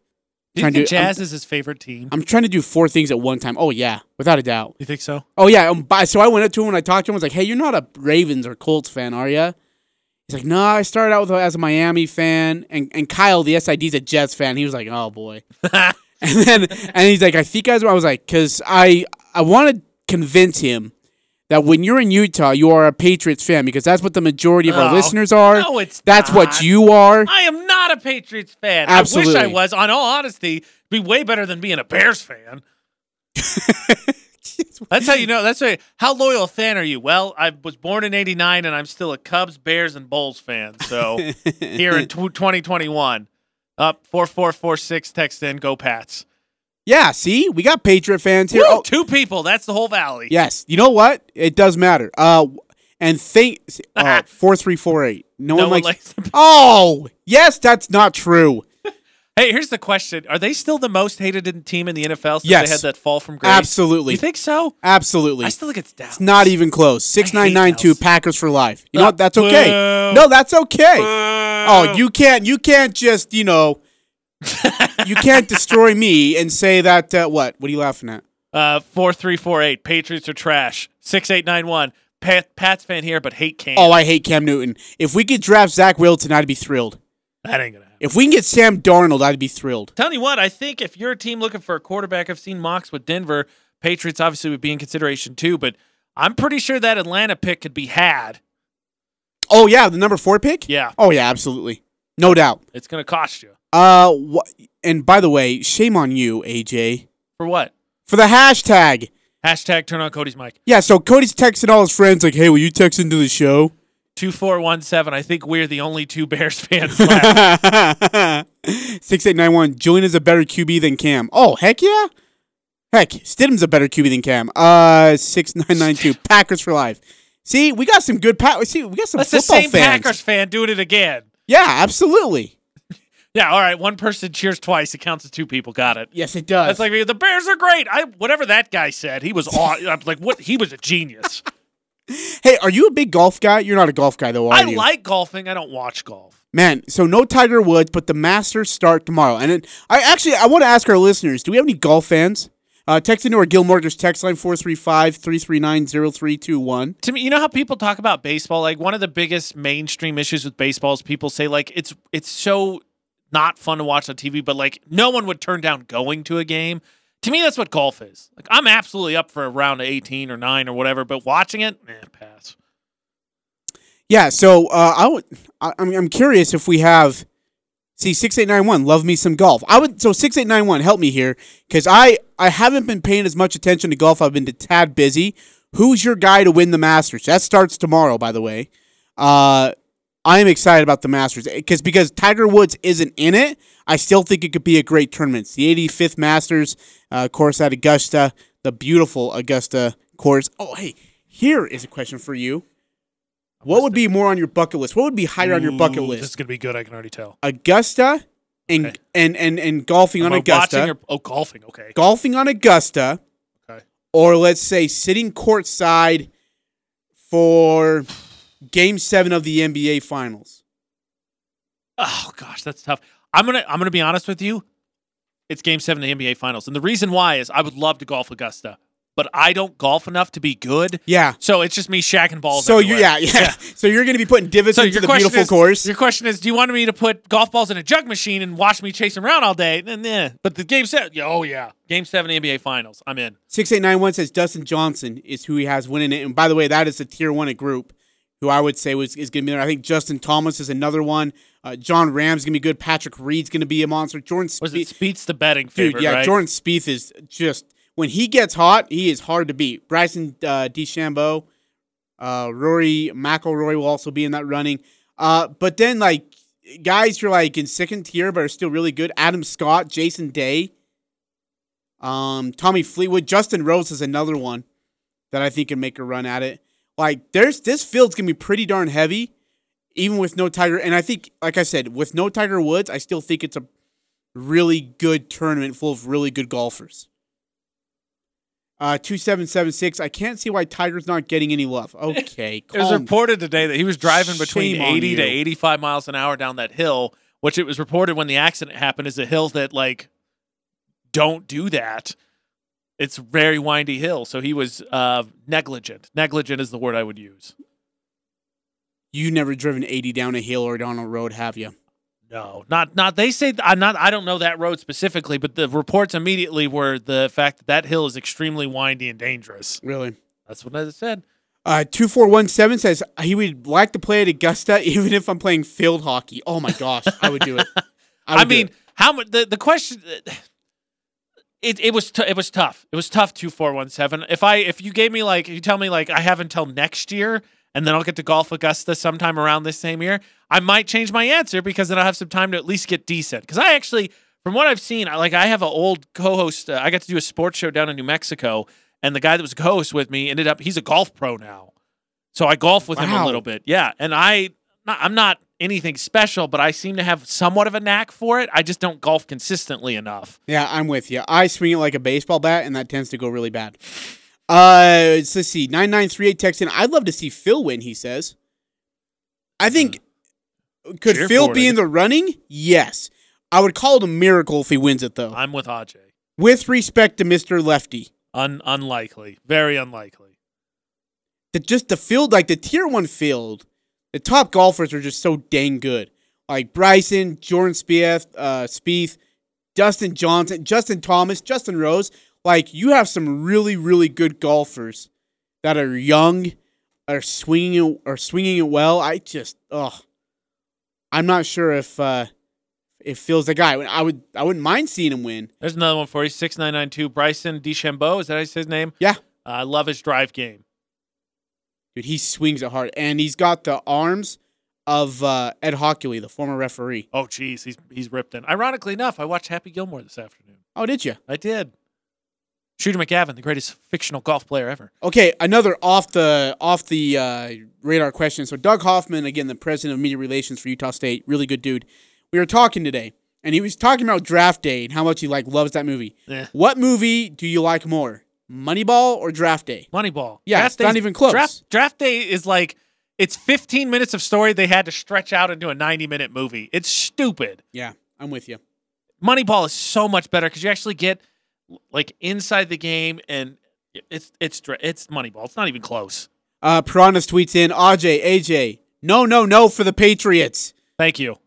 Do you think do, Jazz I'm, is his favorite team? I'm trying to do four things at one time. Oh yeah, without a doubt. You think so? Oh yeah. Um, so I went up to him when I talked to him. I was like, "Hey, you're not a Ravens or Colts fan, are you?" He's like, no, nah, I started out with as a Miami fan. And and Kyle, the S I D's a Jets fan. He was like, oh, boy. and then and he's like, I think guys, I was like, because I, I want to convince him that when you're in Utah, you are a Patriots fan because that's what the majority of oh, our listeners are. No, it's That's not. What you are. I am not a Patriots fan. Absolutely. I wish I was. On all honesty, it'd be way better than being a Bears fan. That's how you know. That's how, you, how loyal a fan are you? Well, I was born in eighty-nine, and I'm still a Cubs, Bears, and Bulls fan. So here in twenty twenty-one, up four four four six, text in, go Pats. Yeah, see? We got Patriot fans here. Oh. Two people. That's the whole valley. Yes. You know what? It does matter. Uh, and think uh, four three four eight. No, no one, one likes – Oh, yes, that's not true. Hey, here's the question. Are they still the most hated team in the N F L since yes. they had that fall from grace? Absolutely. You think so? Absolutely. I still think it's Dallas. It's not even close. six nine nine two, Packers for life. You uh, know what? That's okay. Whoa. No, that's okay. Whoa. Oh, you can't you can't just, you know, you can't destroy me and say that, uh, what? What are you laughing at? Uh, four three four eight, Patriots are trash. six eight nine one, Pat, Pat's fan here, but hate Cam. Oh, I hate Cam Newton. If we could draft Zach Wilson, I'd be thrilled. That ain't going to happen. If we can get Sam Darnold, I'd be thrilled. Tell you what, I think if you're a team looking for a quarterback, I've seen mocks with Denver. Patriots obviously would be in consideration too, but I'm pretty sure that Atlanta pick could be had. Oh, yeah, the number four pick? Yeah. Oh, yeah, absolutely. No doubt. It's going to cost you. Uh, wh- And by the way, shame on you, A J. For what? For the hashtag. Hashtag turn on Cody's mic. Yeah, so Cody's texting all his friends like, hey, will you text into the show? two four one seven. I think we're the only two Bears fans left. six eight nine one. Julian is a better Q B than Cam. Oh, heck yeah. Heck, Stidham's a better Q B than Cam. Uh, six nine nine two. Packers for life. See, we got some good Packers. See, we got some That's football fans. That's the same fans. Packers fan doing it again. Yeah, absolutely. Yeah, all right. One person cheers twice. It counts as two people. Got it. Yes, it does. It's like the Bears are great. I whatever that guy said, he was aw- I'm like what? He was a genius. Hey, are you a big golf guy? You're not a golf guy though, are I you? I like golfing. I don't watch golf. Man, so no Tiger Woods, but the Masters start tomorrow. And it, I actually I want to ask our listeners: do we have any golf fans? Uh, text into our Gil Mortgage text line four three five, three three nine, zero three two one. To me, you know how people talk about baseball? Like one of the biggest mainstream issues with baseball is people say like it's it's so not fun to watch on T V, but like no one would turn down going to a game. To me, that's what golf is. Like I'm absolutely up for a round of eighteen or nine or whatever, but watching it, eh, pass. Yeah, so uh, I would. I, I'm I'm curious if we have. See, six eight nine one, love me some golf. I would so six eight nine one, help me here, because I, I haven't been paying as much attention to golf. I've been a tad busy. Who's your guy to win the Masters? That starts tomorrow, by the way. Uh, I'm excited about the Masters, because because Tiger Woods isn't in it, I still think it could be a great tournament. It's the eighty-fifth Masters, uh, of course, at Augusta, the beautiful Augusta course. Oh, hey, here is a question for you. What would be more on your bucket list? What would be higher Ooh, on your bucket list? This is going to be good. I can already tell. Augusta and okay. and, and, and golfing Am on I Augusta. Or, oh, golfing. Okay. Golfing on Augusta. Okay. Or let's say sitting courtside for Game seven of the N B A Finals. Oh, gosh. That's tough. I'm going to I'm gonna be honest with you. It's Game seven of the N B A Finals. And the reason why is I would love to golf Augusta. But I don't golf enough to be good. Yeah. So it's just me shacking balls. So you, yeah, yeah, yeah. So you're going to be putting divots so into the beautiful is, course. Your question is, do you want me to put golf balls in a jug machine and watch me chase them around all day? And then, but the game set. Yeah, oh yeah, Game Seven N B A Finals. I'm in. Six eight nine one says Dustin Johnson is who he has winning it. And by the way, that is a tier one group, who I would say was is going to be there. I think Justin Thomas is another one. Uh, John Ram's going to be good. Patrick Reed's going to be a monster. Jordan Spe- was it Spieth's the betting favorite? Dude, yeah, right? Jordan Spieth is just. When he gets hot, he is hard to beat. Bryson uh, DeChambeau, uh, Rory McIlroy will also be in that running. Uh, but then, like, guys who are, like, in second tier but are still really good. Adam Scott, Jason Day, um, Tommy Fleetwood. Justin Rose is another one that I think can make a run at it. Like, there's this field's going to be pretty darn heavy, even with no Tiger. And I think, like I said, with no Tiger Woods, I still think it's a really good tournament full of really good golfers. Uh, two seven seven six, I can't see why Tiger's not getting any love. Okay, calm. It was reported today that he was driving between eighty to eighty-five miles an hour down that hill, which it was reported when the accident happened is a hill that, like, don't do that. It's a very windy hill, so he was uh, negligent. Negligent is the word I would use. You've never driven eighty down a hill or down a road, have you? No, not not. They say I'm not. I don't know that road specifically, but the reports immediately were the fact that that hill is extremely windy and dangerous. Really, that's what I said. Uh, two four one seven says he would like to play at Augusta, even if I'm playing field hockey. Oh my gosh, I would do it. I, I mean, it. how much? The, the question. It it was t- it was tough. It was tough. Two four one seven. If I if you gave me like if you tell me like I have until next year. And then I'll get to golf Augusta sometime around this same year, I might change my answer because then I'll have some time to at least get decent. Because I actually, from what I've seen, I, like I have an old co-host. Uh, I got to do a sports show down in New Mexico, and the guy that was a co-host with me ended up, he's a golf pro now. So I golf with wow. him a little bit. Yeah, and I, not, I'm not anything special, but I seem to have somewhat of a knack for it. I just don't golf consistently enough. Yeah, I'm with you. I swing it like a baseball bat, and that tends to go really bad. Uh, so let's see, nine nine three eight text in. I'd love to see Phil win, he says. I think, uh, could Phil forwarding. be in the running? Yes. I would call it a miracle if he wins it, though. I'm with Ajay. With respect to Mister Lefty. Un- unlikely. Very unlikely. The, just the field, like the tier one field, the top golfers are just so dang good. Like Bryson, Jordan Spieth, uh, Spieth, Dustin Johnson, Justin Thomas, Justin Rose. Like, you have some really, really good golfers that are young, are swinging, are swinging it well. I just, oh, I'm not sure if uh, if Phil's the guy. I would, I wouldn't mind seeing him win. There's another one for you, six nine nine two. Bryson DeChambeau, is that his name? Yeah, I uh, love his drive game. Dude, he swings it hard. And he's got the arms of uh, Ed Hockley, the former referee. Oh, geez. He's he's ripped in. Ironically enough, I watched Happy Gilmore this afternoon. Oh, did you? I did. Shooter McGavin, the greatest fictional golf player ever. Okay, another off the off the uh, radar question. So Doug Hoffman, again, the president of media relations for Utah State, really good dude. We were talking today, and he was talking about Draft Day and how much he like loves that movie. Yeah. What movie do you like more, Moneyball or Draft Day? Moneyball. Yeah, draft it's not even close. Draft, draft Day is like, it's fifteen minutes of story they had to stretch out into a ninety-minute movie. It's stupid. Yeah, I'm with you. Moneyball is so much better because you actually get – like inside the game, and it's it's it's Moneyball. It's not even close. Uh, Piranhas tweets in, A J, A J, no, no, no for the Patriots. Thank you.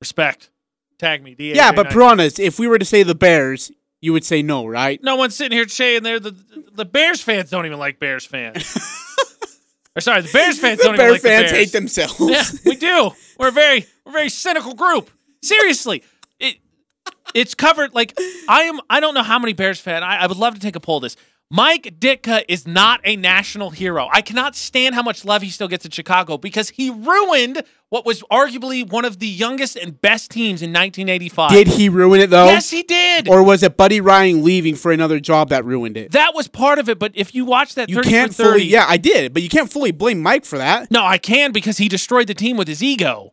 Respect. Tag me. D A J yeah, but Piranhas, if we were to say the Bears, you would say no, right? No one's sitting here saying they're the the Bears fans don't even like Bears fans. Or sorry, the Bears fans the don't Bear even like the Bears. The Bears fans hate themselves. Yeah, we do. We're a very, we're a very cynical group. Seriously. It, It's covered, like, I am. I don't know how many Bears fans. I, I would love to take a poll of this. Mike Ditka is not a national hero. I cannot stand how much love he still gets in Chicago because he ruined what was arguably one of the youngest and best teams in nineteen eighty-five. Did he ruin it, though? Yes, he did. Or was it Buddy Ryan leaving for another job that ruined it? That was part of it, but if you watch that you can't fully, thirty yeah, I did, but you can't fully blame Mike for that. No, I can because he destroyed the team with his ego.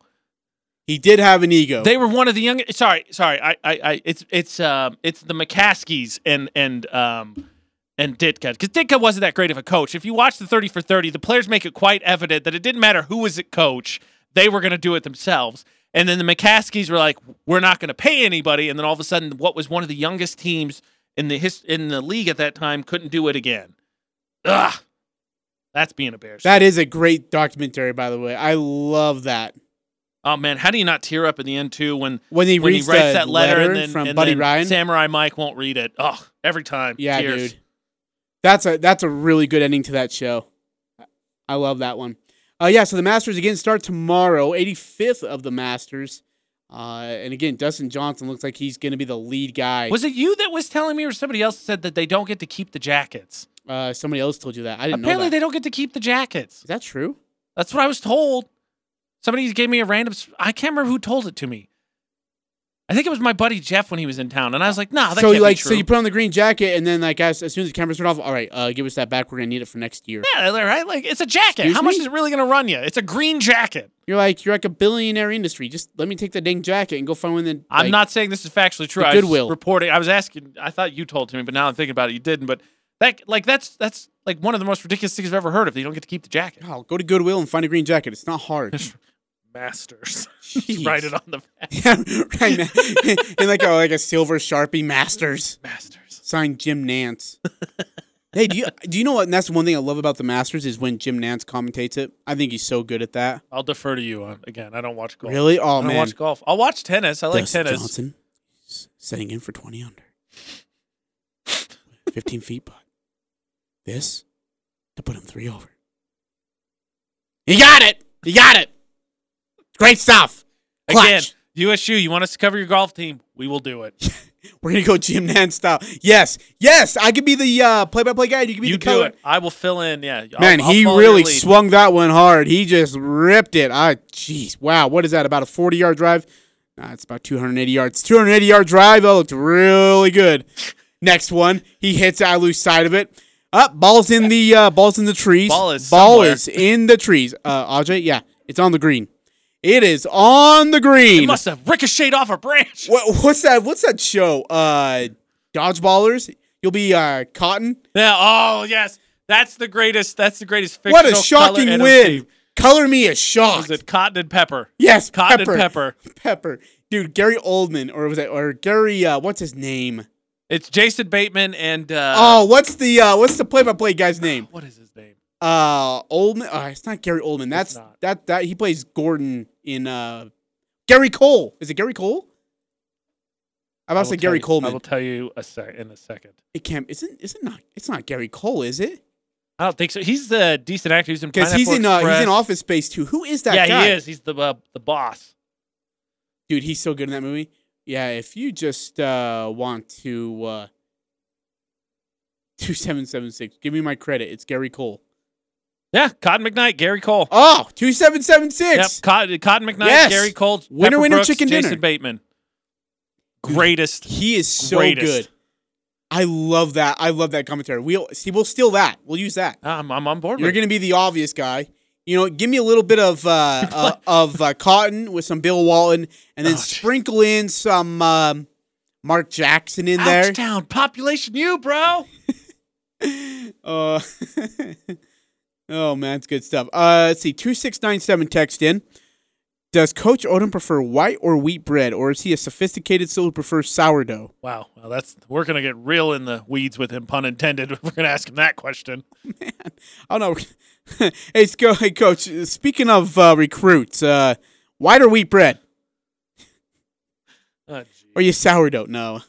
He did have an ego. They were one of the youngest. Sorry, sorry. I, I, I it's, it's, um, it's the McCaskies and and um, and Ditka because Ditka wasn't that great of a coach. If you watch the thirty for thirty, the players make it quite evident that it didn't matter who was at coach; they were going to do it themselves. And then the McCaskies were like, "We're not going to pay anybody." And then all of a sudden, what was one of the youngest teams in the his, in the league at that time couldn't do it again. Ugh, that's being a Bears. That is a great documentary, by the way. I love that. Oh, man, how do you not tear up in the end, too, when, when, he, when he writes that letter, letter and then, from and Buddy then Ryan? Samurai Mike won't read it? Oh, every time. Yeah, tears. Dude. That's a that's a really good ending to that show. I love that one. Uh, yeah, so the Masters, again, start tomorrow, eighty-fifth of the Masters. Uh, and, again, Dustin Johnson looks like he's going to be the lead guy. Was it you that was telling me or somebody else said that they don't get to keep the jackets? Uh, somebody else told you that. I didn't Apparently, know Apparently, they don't get to keep the jackets. Is that true? That's what I was told. Somebody gave me a random... I can't remember who told it to me. I think it was my buddy Jeff when he was in town, and I was like, nah, that so can't like, be true. So you put on the green jacket, and then like as, as soon as the cameras turn off, all right, uh, give us that back. We're going to need it for next year. Yeah, right? Like, it's a jacket. Excuse How me? Much is it really going to run you? It's a green jacket. You're like, you're like a billionaire industry. Just let me take the dang jacket and go find one. That, like, I'm not saying this is factually true. I Goodwill. Was reporting. I was asking... I thought you told to me, but now I'm thinking about it. You didn't, but... That, like, that's that's like one of the most ridiculous things I've ever heard of. You don't get to keep the jacket. Oh, go to Goodwill and find a green jacket. It's not hard. Masters. Write it on the back. Yeah, right. And like a, like a silver Sharpie, Masters. Masters. Signed Jim Nantz. Hey, do you do you know what? And that's one thing I love about the Masters is when Jim Nantz commentates it. I think he's so good at that. I'll defer to you on again. I don't watch golf. Really? Oh, I don't man. watch golf. I'll watch tennis. I like Dustin tennis. Johnson setting in for twenty under. fifteen feet putt. This to put him three over. You got it. You got it. Great stuff. Clutch. Again, U S U, you want us to cover your golf team? We will do it. We're going to go Jim Nantz style. Yes. Yes. I could be the uh, play-by-play guy. You could be you the color. You do it. I will fill in. Yeah. I'll, Man, I'll he really swung that one hard. He just ripped it. I, jeez. Wow. What is that? About a forty-yard drive? Nah, it's about two hundred eighty yards. two hundred eighty-yard drive. That looked really good. Next one, he hits it. I lose sight of it. Up, oh, ball's in the uh, ball's in the trees. Ball is ball somewhere. is in the trees. Uh, Ajay, yeah, it's on the green. It is on the green. It must have ricocheted off a branch. What, what's that? What's that show? Uh, Dodgeballers. You'll be uh, Cotton. Yeah. Oh yes, that's the greatest. That's the greatest. What a shocking win! Color me a shock. Was it Cotton and Pepper? Yes, Cotton Pepper. and Pepper. Pepper, dude. Gary Oldman, or was it? Or Gary? Uh, what's his name? It's Jason Bateman and uh, oh, what's the uh, what's the play-by-play guy's name? What is his name? Uh, Oldman. Oh, it's not Gary Oldman. That's that that he plays Gordon in uh, Gary Cole. Is it Gary Cole? I'm about to say Gary you, Coleman. I will tell you a sec in a second. It can't. Isn't isn't not? It's not Gary Cole, is it? I don't think so. He's a decent actor. He's in because he's in uh, he's in Office Space too. Who is that? Yeah, guy? he is. He's the uh, the boss. Dude, he's so good in that movie. Yeah, if you just uh, want to uh, two seven seven six, give me my credit. It's Gary Cole. Yeah, Cotton McKnight, Gary Cole. Oh, two seven seven six. Yep, Cotton, Cotton McKnight, yes. Gary Cole, winner, winner, Brooks, chicken Jason dinner. Jason Bateman. Greatest. Dude, he is so greatest. Good. I love that. I love that commentary. We'll see. We'll steal that. We'll use that. I'm, I'm on board. You're going to be the obvious guy. You know, give me a little bit of uh, uh, of uh, Cotton with some Bill Walton, and then oh, sprinkle in some um, Mark Jackson in there. Down population, you bro. uh, oh man, it's good stuff. Uh, let's see, two six nine seven text in. Does Coach Odom prefer white or wheat bread, or is he a sophisticated soul who prefers sourdough? Wow, well, that's we're gonna get real in the weeds with him, pun intended. We're gonna ask him that question. Man, oh no. Hey, go, hey, Coach. Speaking of uh, recruits, uh, white or wheat bread? Oh, or you sourdough? No.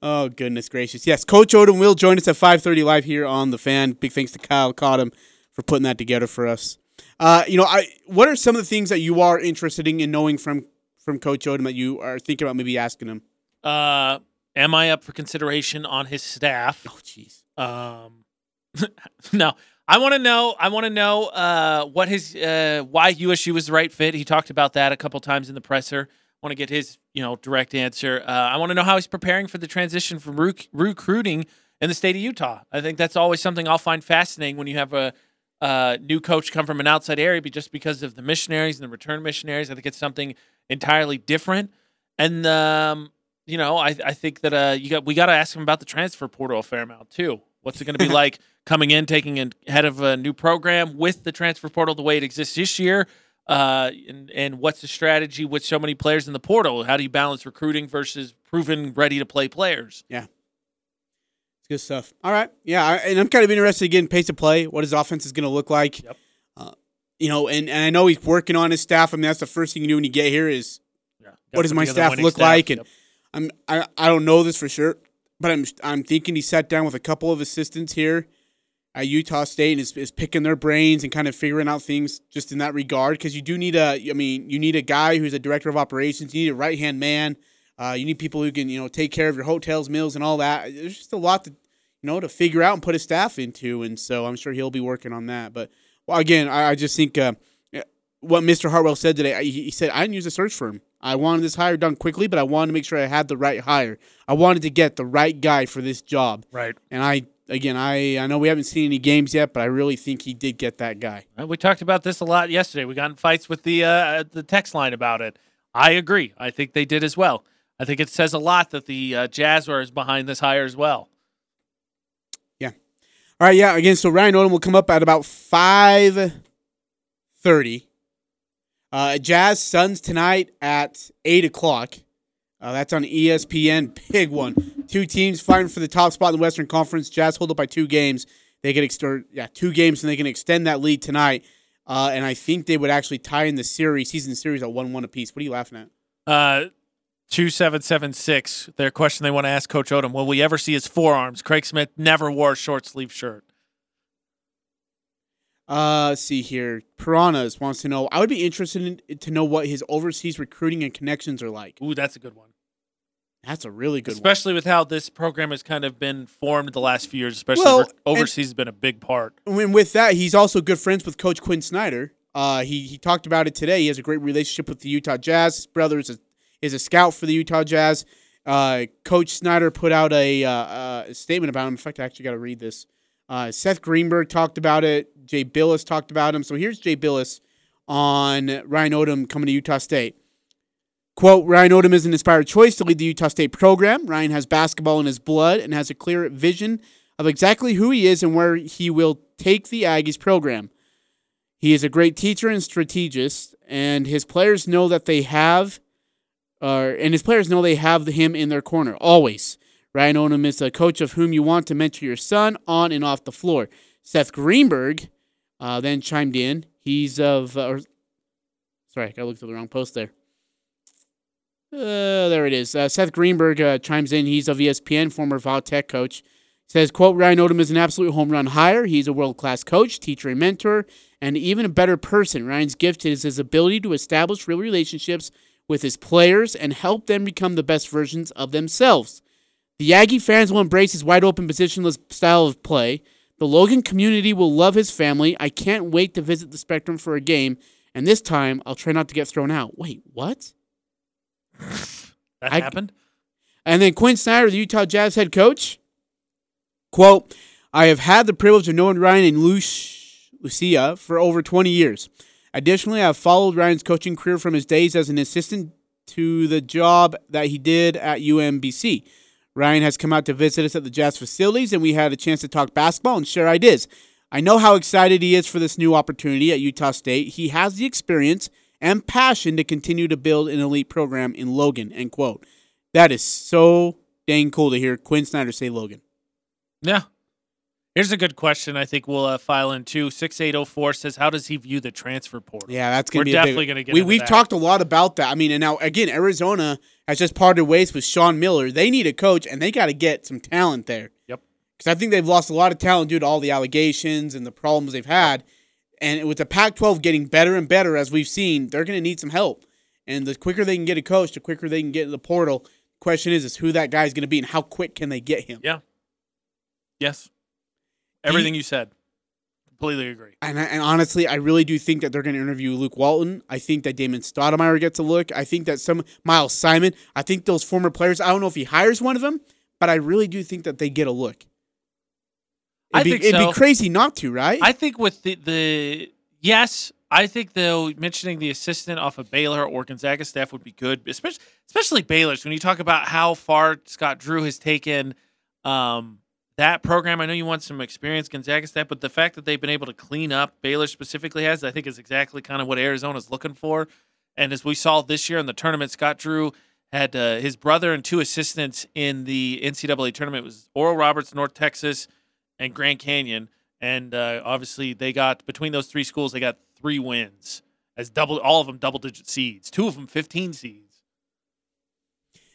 Oh goodness gracious! Yes, Coach Odom will join us at five thirty live here on the Fan. Big thanks to Kyle Cottom for putting that together for us. Uh, you know, I what are some of the things that you are interested in knowing from, from Coach Odom that you are thinking about maybe asking him? Uh, am I up for consideration on his staff? Oh, jeez. Um, no, I want to know. I want to know uh, what his uh, why U S U was the right fit. He talked about that a couple times in the presser. I want to get his you know direct answer. Uh, I want to know how he's preparing for the transition from rec- recruiting in the state of Utah. I think that's always something I'll find fascinating when you have a. Uh, new coach come from an outside area, but just because of the missionaries and the return missionaries, I think it's something entirely different. And um, you know, I, I think that uh, you got we got to ask him about the transfer portal a fair amount too. What's it going to be like coming in, taking a head of a new program with the transfer portal the way it exists this year? Uh, and and what's the strategy with so many players in the portal? How do you balance recruiting versus proven ready to play players? Yeah. Good stuff. All right. Yeah, and I'm kind of interested again in pace of play, what his offense is going to look like. Yep. Uh, you know, and, and I know he's working on his staff. I mean, that's the first thing you do when you get here is yeah, what does my staff look staff. like? And yep. I'm I, I don't know this for sure, but I'm I'm thinking he sat down with a couple of assistants here at Utah State and is, is picking their brains and kind of figuring out things just in that regard, because you do need a I mean, you need a guy who's a director of operations, you need a right-hand man. Uh, you need people who can, you know, take care of your hotels, meals, and all that. There's just a lot to, you know, to figure out and put his staff into, and so I'm sure he'll be working on that. But well, again, I, I just think uh, what Mister Hartwell said today. He, he said I didn't use a search firm. I wanted this hire done quickly, but I wanted to make sure I had the right hire. I wanted to get the right guy for this job. Right. And I again, I I know we haven't seen any games yet, but I really think he did get that guy. We talked about this a lot yesterday. We got in fights with the uh, the text line about it. I agree. I think they did as well. I think it says a lot that the uh, Jazz were behind this hire as well. Yeah. All right, yeah, again, so Ryan Odom will come up at about five thirty. Uh, Jazz Suns tonight at eight o'clock. Uh, that's on E S P N. Big one. Two teams fighting for the top spot in the Western Conference. Jazz hold up by two games. They can ex- or, yeah, two games, and they can extend that lead tonight. Uh, and I think they would actually tie in the series, season series at one one apiece. What are you laughing at? Uh. two seven seven six, their question they want to ask Coach Odom, will we ever see his forearms? Craig Smith never wore a short-sleeve shirt. Uh, let's see here. Piranhas wants to know, I would be interested in, to know what his overseas recruiting and connections are like. Ooh, that's a good one. That's a really good especially one. Especially with how this program has kind of been formed the last few years, especially well, overseas has been a big part. And with that, he's also good friends with Coach Quinn Snyder. Uh, he, he talked about it today. He has a great relationship with the Utah Jazz. His brother is a is a scout for the Utah Jazz. Uh, Coach Snyder put out a, uh, a statement about him. In fact, I actually got to read this. Uh, Seth Greenberg talked about it. Jay Billis talked about him. So here's Jay Billis on Ryan Odom coming to Utah State. Quote, Ryan Odom is an inspired choice to lead the Utah State program. Ryan has basketball in his blood and has a clear vision of exactly who he is and where he will take the Aggies program. He is a great teacher and strategist, and his players know that they have Uh, and his players know they have him in their corner, always. Ryan Odom is a coach of whom you want to mentor your son on and off the floor. Seth Greenberg uh, then chimed in. He's of... Uh, or, sorry, I looked at the wrong post there. Uh, there it is. Uh, Seth Greenberg uh, chimes in. He's of E S P N, former Val Tech coach. Says, quote, Ryan Odom is an absolute home run hire. He's a world-class coach, teacher, and mentor, and even a better person. Ryan's gift is his ability to establish real relationships with his players and help them become the best versions of themselves. The Aggie fans will embrace his wide-open, positionless style of play. The Logan community will love his family. I can't wait to visit the Spectrum for a game, and this time I'll try not to get thrown out. Wait, what? That I, happened? And then Quinn Snyder, the Utah Jazz head coach, quote, I have had the privilege of knowing Ryan and Luke, Lucia for over twenty years. Additionally, I have followed Ryan's coaching career from his days as an assistant to the job that he did at U M B C. Ryan has come out to visit us at the Jazz facilities, and we had a chance to talk basketball and share ideas. I know how excited he is for this new opportunity at Utah State. He has the experience and passion to continue to build an elite program in Logan, end quote. That is so dang cool to hear Quinn Snyder say Logan. Yeah. Here's a good question I think we'll uh, file in too. six eight oh four says, how does he view the transfer portal? Yeah, that's going to be We're definitely going to get we, into We've that. talked a lot about that. I mean, and now, again, Arizona has just parted ways with Sean Miller. They need a coach, and they got to get some talent there. Yep. Because I think they've lost a lot of talent due to all the allegations and the problems they've had. And with the Pac twelve getting better and better, as we've seen, they're going to need some help. And the quicker they can get a coach, the quicker they can get in the portal. The question is, is who that guy's going to be and how quick can they get him? Yeah. Yes. Everything you said. Completely agree. And, I, and honestly, I really do think that they're going to interview Luke Walton. I think that Damon Stoudemire gets a look. I think that some Miles Simon. I think those former players, I don't know if he hires one of them, but I really do think that they get a look. It'd I be, think so. It'd be crazy not to, right? I think with the, the – yes, I think though mentioning the assistant off of Baylor or Gonzaga staff would be good, especially, especially Baylor's. When you talk about how far Scott Drew has taken um, – that program, I know you want some experience, Gonzaga staff, but the fact that they've been able to clean up, Baylor specifically has, I think is exactly kind of what Arizona's looking for. And as we saw this year in the tournament, Scott Drew had uh, his brother and two assistants in the N C double A tournament. It was Oral Roberts, North Texas, and Grand Canyon. And uh, obviously they got, between those three schools, they got three wins, as double, all of them double-digit seeds, two of them fifteen seeds.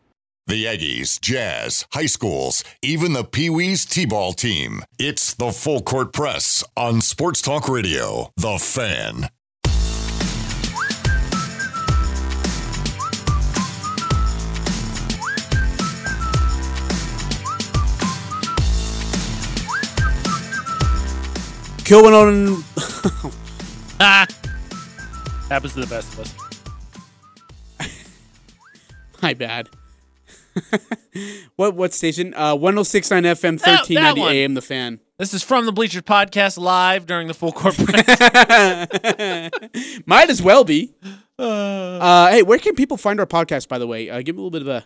The Aggies, Jazz, high schools, even the Pee Wee's T-ball team. It's the Full Court Press on Sports Talk Radio, The Fan. Kilwin Odom. Ah. Happens to the best of us. My bad. what what station? Uh, one oh six point nine F M, thirteen ninety A M, The Fan. This is From the Bleachers Podcast live during the full court press. Might as well be. Uh, uh, hey, where can people find our podcast, by the way? Uh, give me a little bit of a...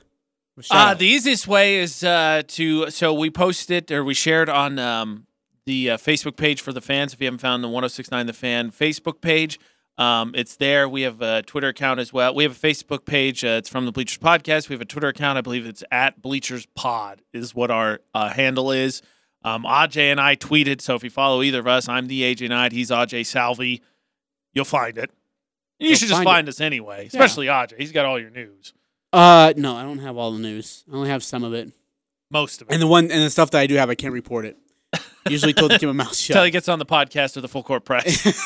Uh, the easiest way is uh, to, so we posted or we shared on um, the uh, Facebook page for The Fans. If you haven't found the one oh six point nine The Fan Facebook page, um, it's there. We have a Twitter account as well. We have a Facebook page. Uh, it's From the Bleachers Podcast. We have a Twitter account. I believe it's at Bleachers Pod is what our uh, handle is. Um, Ajay and I tweeted. So if you follow either of us, I'm the A J Knight. He's Ajay Salvi. You'll find it. You You'll should just find, find us anyway, especially yeah. Ajay. He's got all your news. Uh no, I don't have all the news. I only have some of it. Most of it. And the one and the stuff that I do have, I can't report it. Usually told to keep my mouth shut. Until he gets on the podcast or the full court press.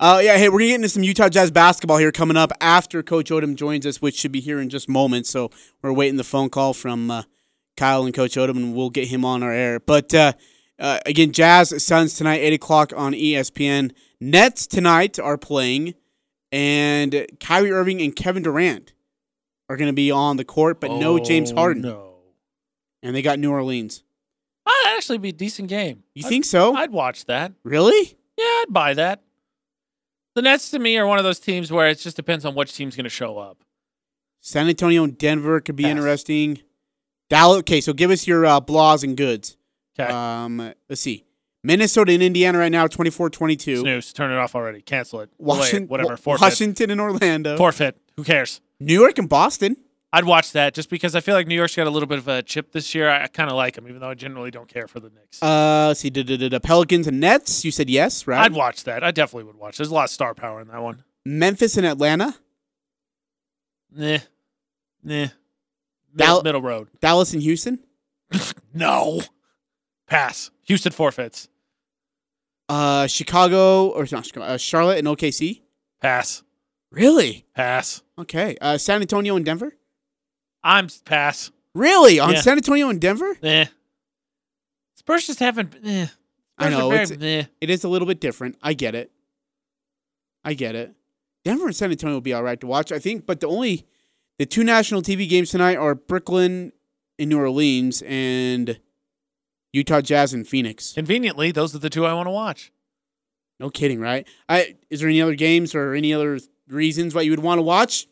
uh yeah, hey, we're gonna get into some Utah Jazz basketball here coming up after Coach Odom joins us, which should be here in just moments. So we're waiting the phone call from uh, Kyle and Coach Odom, and we'll get him on our air. But uh, uh again, Jazz Suns tonight, eight o'clock on E S P N. Nets tonight are playing. And Kyrie Irving and Kevin Durant are going to be on the court, but oh, no James Harden. No. And they got New Orleans. That'd actually be a decent game. You I'd, think so? I'd watch that. Really? Yeah, I'd buy that. The Nets, to me, are one of those teams where it just depends on which team's going to show up. San Antonio and Denver could be Pass. interesting. Dallas. Okay, so give us your uh, blahs and goods. Okay. Um, let's see. Minnesota and Indiana right now, twenty-four twenty-two. Snooze. Turn it off already. Cancel it. Washington, it. Whatever. Forfeit. Washington and Orlando. Forfeit. Who cares? New York and Boston. I'd watch that just because I feel like New York's got a little bit of a chip this year. I, I kind of like them, even though I generally don't care for the Knicks. Uh, let's see. Da, da, da, da. Pelicans and Nets. You said yes, right? I'd watch that. I definitely would watch. There's a lot of star power in that one. Memphis and Atlanta. Nah. Nah. Dal- Middle road. Dallas and Houston. No. Pass. Houston forfeits. Uh, Chicago or not Chicago, uh, Charlotte and O K C? Pass. Really? Pass. Okay. Uh, San Antonio and Denver? I'm pass. Really? On yeah. San Antonio and Denver? Eh. Spurs just haven't. Eh. I know. Very, it's, eh. It is a little bit different. I get it. I get it. Denver and San Antonio will be all right to watch, I think. But the only the two national T V games tonight are Brooklyn and New Orleans and Utah Jazz and Phoenix. Conveniently, those are the two I want to watch. No kidding, right? I, is there any other games or any other reasons why you would want to watch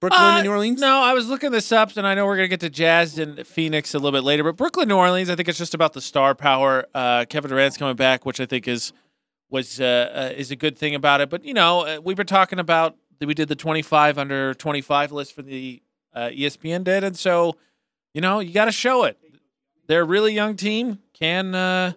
Brooklyn uh, and New Orleans? No, I was looking this up, and I know we're going to get to Jazz and Phoenix a little bit later, but Brooklyn, New Orleans, I think it's just about the star power. Uh, Kevin Durant's coming back, which I think is was uh, uh, is a good thing about it. But, you know, uh, we were talking about that we did the twenty-five under twenty-five list for the uh, E S P N did, and so, you know, you got to show it. They're a really young team. Can uh,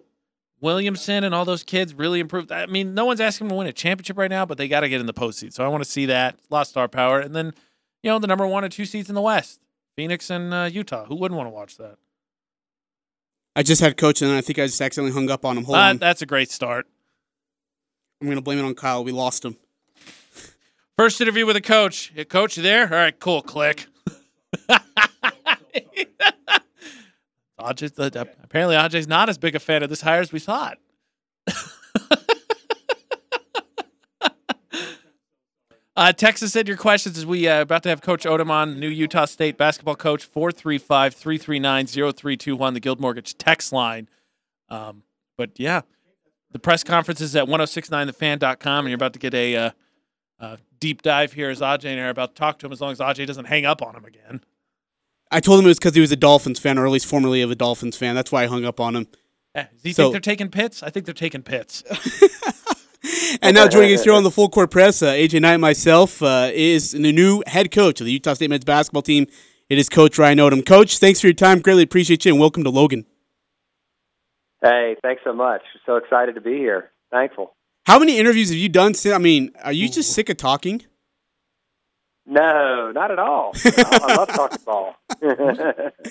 Williamson and all those kids really improve? I mean, no one's asking them to win a championship right now, but they got to get in the postseason. So I want to see that. Lost star power. And then, you know, the number one or two seeds in the West, Phoenix and uh, Utah. Who wouldn't want to watch that? I just had Coach, and I think I just accidentally hung up on him. Hold uh, on. That's a great start. I'm going to blame it on Kyle. We lost him. First interview with a coach. Hey, coach, you there? All right, cool. Click. Ajay's, uh, apparently, Ajay's not as big a fan of this hire as we thought. uh, Texas said your questions as we uh, about to have Coach Odom on, new Utah State basketball coach, four three five, three three nine, zero three two one, the Guild Mortgage text line. Um, but, yeah, the press conference is at ten sixty-nine the fan dot com, and you're about to get a uh, uh, deep dive here as Ajay and I are about to talk to him as long as Ajay doesn't hang up on him again. I told him it was because he was a Dolphins fan, or at least formerly of a Dolphins fan. That's why I hung up on him. Yeah. Do you so, think they're taking pits? I think they're taking pits. And now joining us here on the Full Court Press, uh, A J Knight and myself, uh, is the new head coach of the Utah State men's basketball team. It is Coach Ryan Odom. Coach, thanks for your time. Greatly appreciate you, and welcome to Logan. Hey, thanks so much. So excited to be here. Thankful. How many interviews have you done since? I mean, are you just sick of talking? No, not at all. I love talking ball.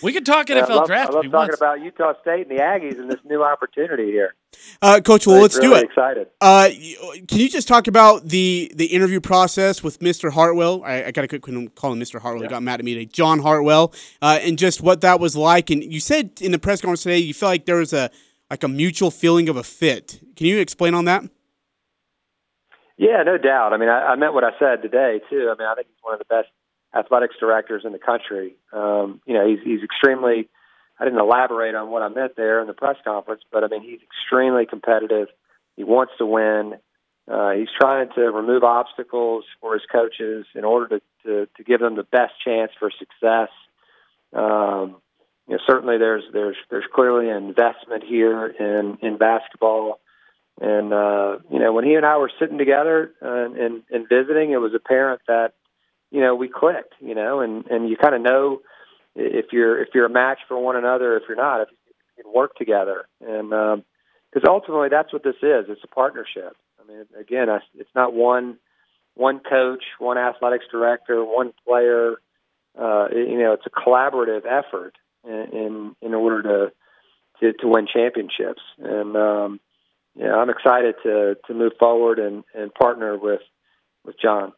We could talk N F L I love, draft. I love talking wants. about Utah State and the Aggies and this new opportunity here. Uh, Coach, well, let's really do it. Excited. Uh, can you just talk about the, the interview process with Mister Hartwell? I, I got to call him Mister Hartwell. Yeah. He got mad at me today. John Hartwell, uh, and just what that was like. And you said in the press conference today you felt like there was a like a mutual feeling of a fit. Can you explain on that? Yeah, no doubt. I mean, I, I meant what I said today, too. I mean, I think he's one of the best athletics directors in the country. Um, you know, he's he's extremely – I didn't elaborate on what I meant there in the press conference, but, I mean, he's extremely competitive. He wants to win. Uh, he's trying to remove obstacles for his coaches in order to, to, to give them the best chance for success. Um, you know, certainly there's there's there's clearly an investment here in, in basketball. And, uh, you know, when he and I were sitting together uh, and, and visiting, it was apparent that, you know, we clicked, you know, and, and you kind of know if you're if you're a match for one another, if you're not, if you can work together. And because um, ultimately that's what this is. It's a partnership. I mean, again, I, it's not one one coach, one athletics director, one player. Uh, it, you know, it's a collaborative effort in in, in order to, to to win championships. And, um, you know, I'm excited to to move forward and, and partner with with John.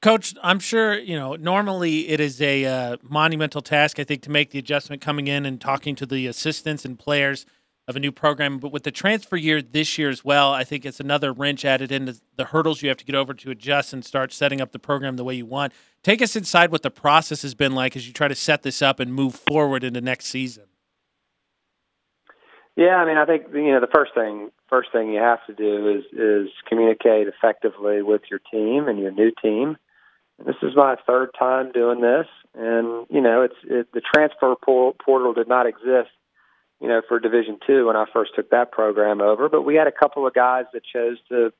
Coach, I'm sure, you know, normally it is a uh, monumental task, I think, to make the adjustment coming in and talking to the assistants and players of a new program. But with the transfer year this year as well, I think it's another wrench added into the hurdles you have to get over to adjust and start setting up the program the way you want. Take us inside what the process has been like as you try to set this up and move forward into next season. Yeah, I mean, I think, you know, the first thing first thing you have to do is is communicate effectively with your team and your new team. This is my third time doing this, and you know, it's it, the transfer portal did not exist, you know, for Division two when I first took that program over. But we had a couple of guys that chose to,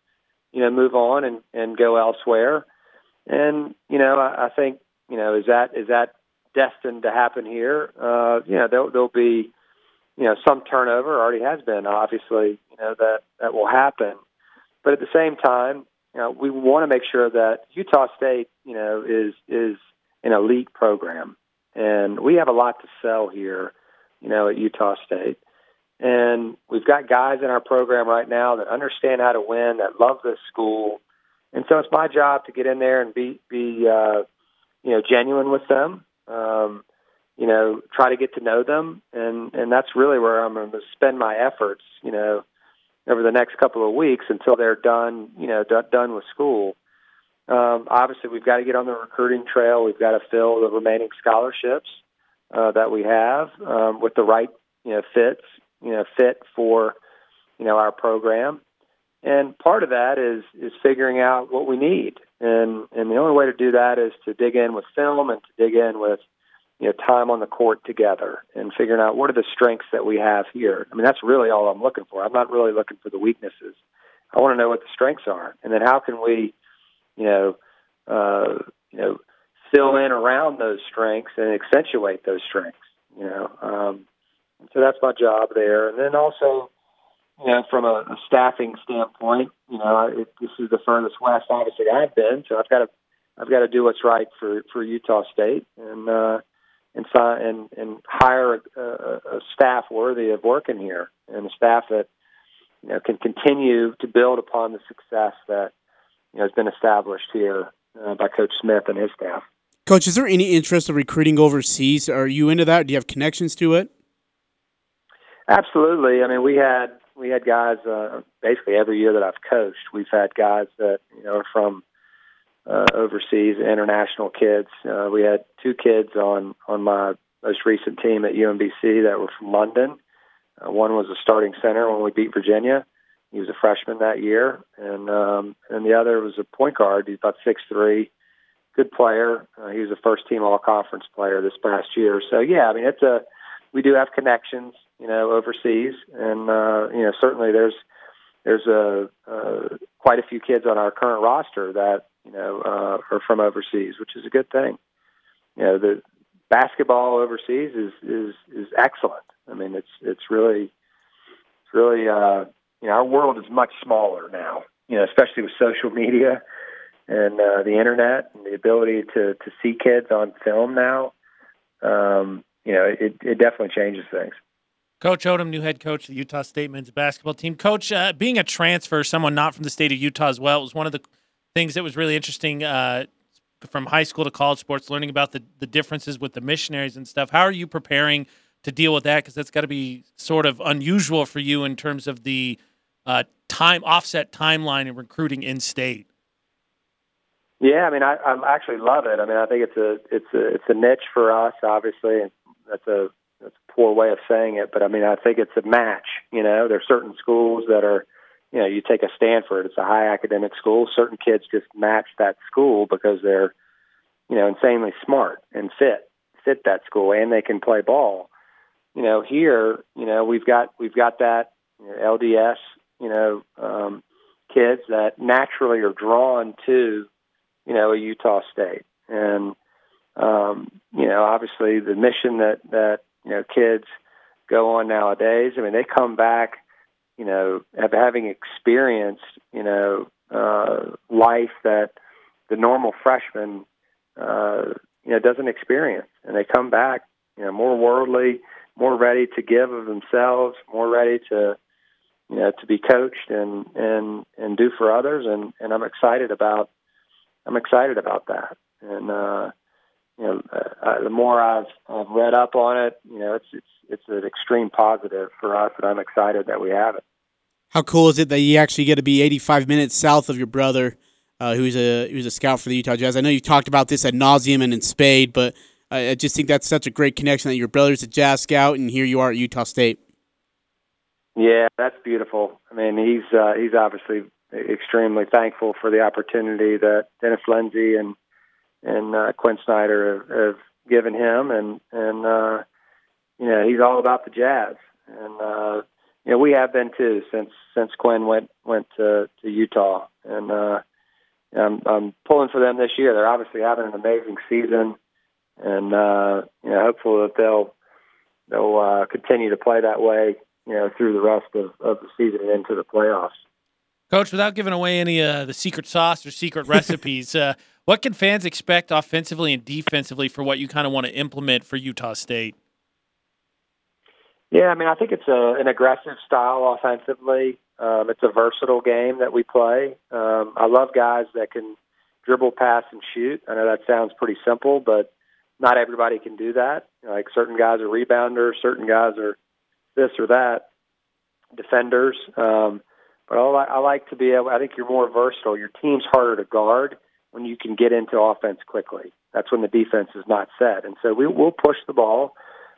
you know, move on and, and go elsewhere. And you know, I, I think, you know, is that is that destined to happen here? Uh, you know, there'll, there'll be, you know, some turnover. Already has been, obviously. You know, that that will happen. But at the same time, you know, we want to make sure that Utah State, you know, is is an elite program, and we have a lot to sell here, you know, at Utah State. And we've got guys in our program right now that understand how to win, that love this school, and so it's my job to get in there and be be uh, you know, genuine with them. Um, you know, try to get to know them, and and that's really where I'm going to spend my efforts, you know, over the next couple of weeks until they're done, you know, d- done with school. Um, obviously, we've got to get on the recruiting trail. We've got to fill the remaining scholarships uh, that we have um, with the right, you know, fits, you know, fit for, you know, our program. And part of that is is figuring out what we need, and and the only way to do that is to dig in with film and to dig in with, you know, time on the court together and figuring out what are the strengths that we have here. I mean, that's really all I'm looking for. I'm not really looking for the weaknesses. I want to know what the strengths are, and then how can we, you know, uh, you know, fill in around those strengths and accentuate those strengths. You know, um, so that's my job there. And then also, you know, from a, a staffing standpoint, you know, it, this is the furthest west, obviously, I've been, so I've got to, I've got to do what's right for for Utah State, and uh, And, and and hire a, a staff worthy of working here, and a staff that, you know, can continue to build upon the success that, you know, has been established here uh, by Coach Smith and his staff. Coach, is there any interest in recruiting overseas? Are you into that? Do you have connections to it? Absolutely. I mean, we had we had guys uh, basically every year that I've coached. We've had guys that, you know, are from Uh, overseas, international kids. Uh, we had two kids on, on my most recent team at U M B C that were from London. Uh, one was a starting center when we beat Virginia. He was a freshman that year. And um, and the other was a point guard. He's about six three, good player. Uh, he was a first-team all-conference player this past year. So, yeah, I mean, it's a we do have connections, you know, overseas. And, uh, you know, certainly there's there's a, uh, quite a few kids on our current roster that, you know, uh, or from overseas, which is a good thing. You know, the basketball overseas is, is, is excellent. I mean, it's it's really, it's really, uh, you know, our world is much smaller now. You know, especially with social media and uh, the internet and the ability to, to see kids on film now. Um, you know, it, it definitely changes things. Coach Odom, new head coach of the Utah State men's basketball team. Coach, uh, being a transfer, someone not from the state of Utah as well, it was one of the things that was really interesting uh, from high school to college sports, learning about the, the differences with the missionaries and stuff. How are you preparing to deal with that? Because that's got to be sort of unusual for you in terms of the uh, time offset timeline in recruiting in state? Yeah, I mean, I I'm actually love it. I mean, I think it's a it's a it's a niche for us, obviously, and that's a that's a poor way of saying it, but I mean, I think it's a match. You know, there's certain schools that are, you know, you take a Stanford, it's a high academic school. Certain kids just match that school because they're, you know, insanely smart and fit fit that school, and they can play ball. You know, here, you know, we've got we've got that, you know, L D S, you know, um, kids that naturally are drawn to, you know, a Utah State, and um, you know, obviously the mission that that you know kids go on nowadays. I mean, they come back, you know, having experienced, you know, uh, life that the normal freshman, uh, you know, doesn't experience, and they come back, you know, more worldly, more ready to give of themselves, more ready to, you know, to be coached and and and do for others, and and I'm excited about. I'm excited about that, and uh, you know, uh, the more I've, I've read up on it, you know, it's it's it's an extreme positive for us, and I'm excited that we have it. How cool is it that you actually get to be eighty-five minutes south of your brother, uh, who's a who's a scout for the Utah Jazz? I know you've talked about this ad nauseum and in spade, but I, I just think that's such a great connection that your brother's a Jazz scout, and here you are at Utah State. Yeah, that's beautiful. I mean, he's uh, he's obviously extremely thankful for the opportunity that Dennis Lindsay and and uh, Quinn Snyder have, have given him, and and uh, you know, he's all about the Jazz, and uh, you know, we have been too since since Quinn went went to, to Utah, and uh, I'm, I'm pulling for them this year. They're obviously having an amazing season, and uh, you know, hopeful that they'll they'll uh, continue to play that way, you know, through the rest of, of the season and into the playoffs. Coach, without giving away any of uh, the secret sauce or secret recipes, uh, what can fans expect offensively and defensively for what you kind of want to implement for Utah State? Yeah, I mean, I think it's a, an aggressive style offensively. Um, it's a versatile game that we play. Um, I love guys that can dribble, pass, and shoot. I know that sounds pretty simple, but not everybody can do that. Like, certain guys are rebounders, certain guys are this or that, defenders. Um But I like to be able, I think you're more versatile. Your team's harder to guard when you can get into offense quickly. That's when the defense is not set. And so we will push the ball,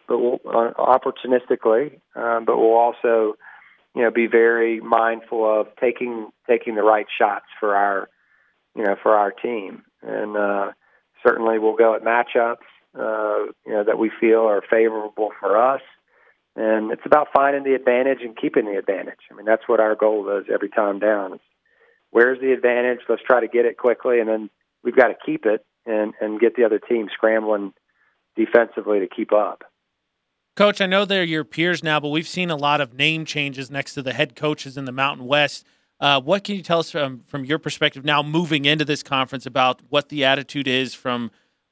but we'll uh, opportunistically, um, but we'll also, you know, be very mindful of taking taking the right shots for our, you know, for our team. And uh, certainly we'll go at matchups, uh, you know, that we feel are favorable for us. And it's about finding the advantage and keeping the advantage. I mean, that's what our goal is every time down. It's, where's the advantage? Let's try to get it quickly, and then we've got to keep it and, and get the other team scrambling defensively to keep up. Coach, I know they're your peers now, but we've seen a lot of name changes next to the head coaches in the Mountain West. Uh, what can you tell us from, from your perspective now moving into this conference about what the attitude is from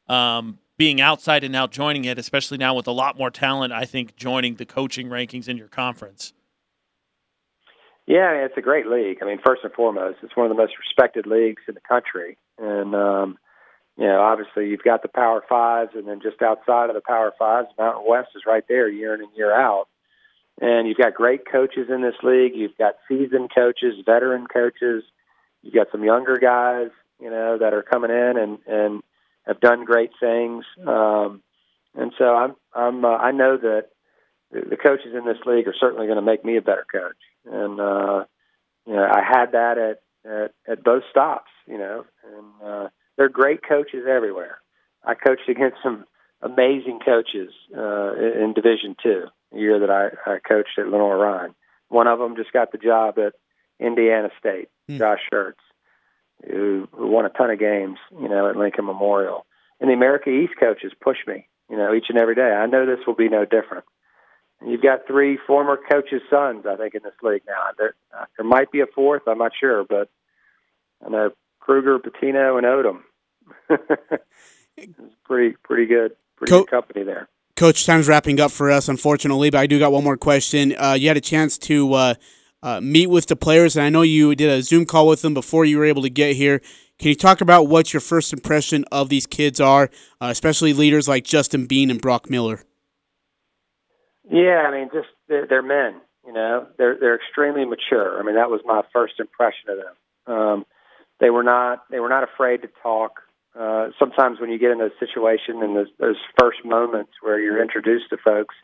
um, – being outside and now joining it, especially now with a lot more talent, I think, joining the coaching rankings in your conference? Yeah, it's a great league. I mean, first and foremost, it's one of the most respected leagues in the country. And, um, you know, obviously you've got the Power Fives, and then just outside of the Power Fives, Mountain West is right there year in and year out. And you've got great coaches in this league. You've got seasoned coaches, veteran coaches. You've got some younger guys, you know, that are coming in and, and, have done great things, um, and so I'm. I'm uh, I know that the coaches in this league are certainly going to make me a better coach, and uh, you know, I had that at, at, at both stops. You know, and uh, they're great coaches everywhere. I coached against some amazing coaches uh, in Division Two the year that I, I coached at Lenore Ryan. One of them just got the job at Indiana State, mm. Josh Schertz, who won a ton of games, you know, at Lincoln Memorial. And the America East coaches push me, you know, each and every day. I know this will be no different. And you've got three former coaches' sons, I think, in this league now. There, there might be a fourth, I'm not sure, but I know Kruger, Pitino, and Odom. It's pretty, pretty good, pretty Co- good company there. Coach, time's wrapping up for us, unfortunately, but I do got one more question. Uh, you had a chance to uh, – Uh, meet with the players, and I know you did a Zoom call with them before you were able to get here. Can you talk about what your first impression of these kids are, uh, especially leaders like Justin Bean and Brock Miller? Yeah, I mean, just they're, they're men. You know, they're they're extremely mature. I mean, that was my first impression of them. Um, they were not they were not afraid to talk. Uh, sometimes when you get in those situations and those, those first moments where you're introduced to folks,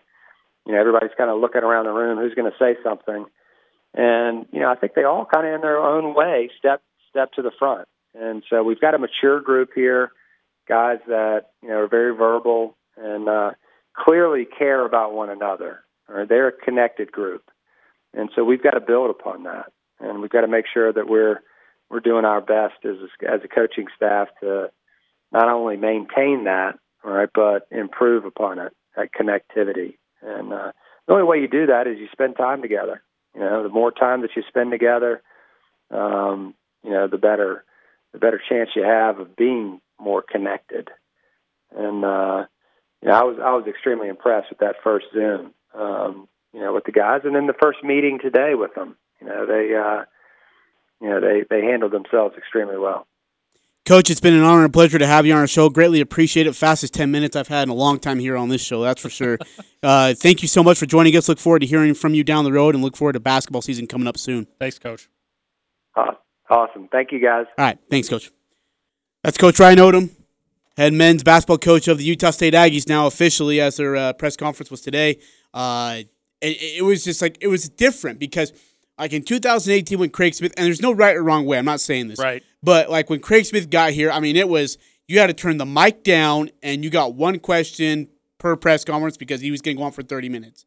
you know, everybody's kind of looking around the room, who's going to say something. And, you know, I think they all kind of in their own way step step to the front. And so we've got a mature group here, guys that, you know, are very verbal and uh, clearly care about one another. Or they're a connected group. And so we've got to build upon that. And we've got to make sure that we're we're doing our best as a, as a coaching staff to not only maintain that, all right, but improve upon it, that connectivity. And uh, the only way you do that is you spend time together. You know, the more time that you spend together, um, you know, the better the better chance you have of being more connected. And uh, you know, I was I was extremely impressed with that first Zoom, um, you know, with the guys, and then the first meeting today with them. You know, they uh, you know they they handled themselves extremely well. Coach, it's been an honor and pleasure to have you on our show. Greatly appreciate it. Fastest ten minutes I've had in a long time here on this show, that's for sure. uh, thank you so much for joining us. Look forward to hearing from you down the road and look forward to basketball season coming up soon. Thanks, Coach. Awesome. Thank you, guys. All right. Thanks, Coach. That's Coach Ryan Odom, head men's basketball coach of the Utah State Aggies now officially, as their uh, press conference was today. Uh, it, it was just like, it was different because – like in two thousand eighteen when Craig Smith, and there's no right or wrong way, I'm not saying this. Right. But like when Craig Smith got here, I mean, it was, you had to turn the mic down and you got one question per press conference because he was going to go on for thirty minutes.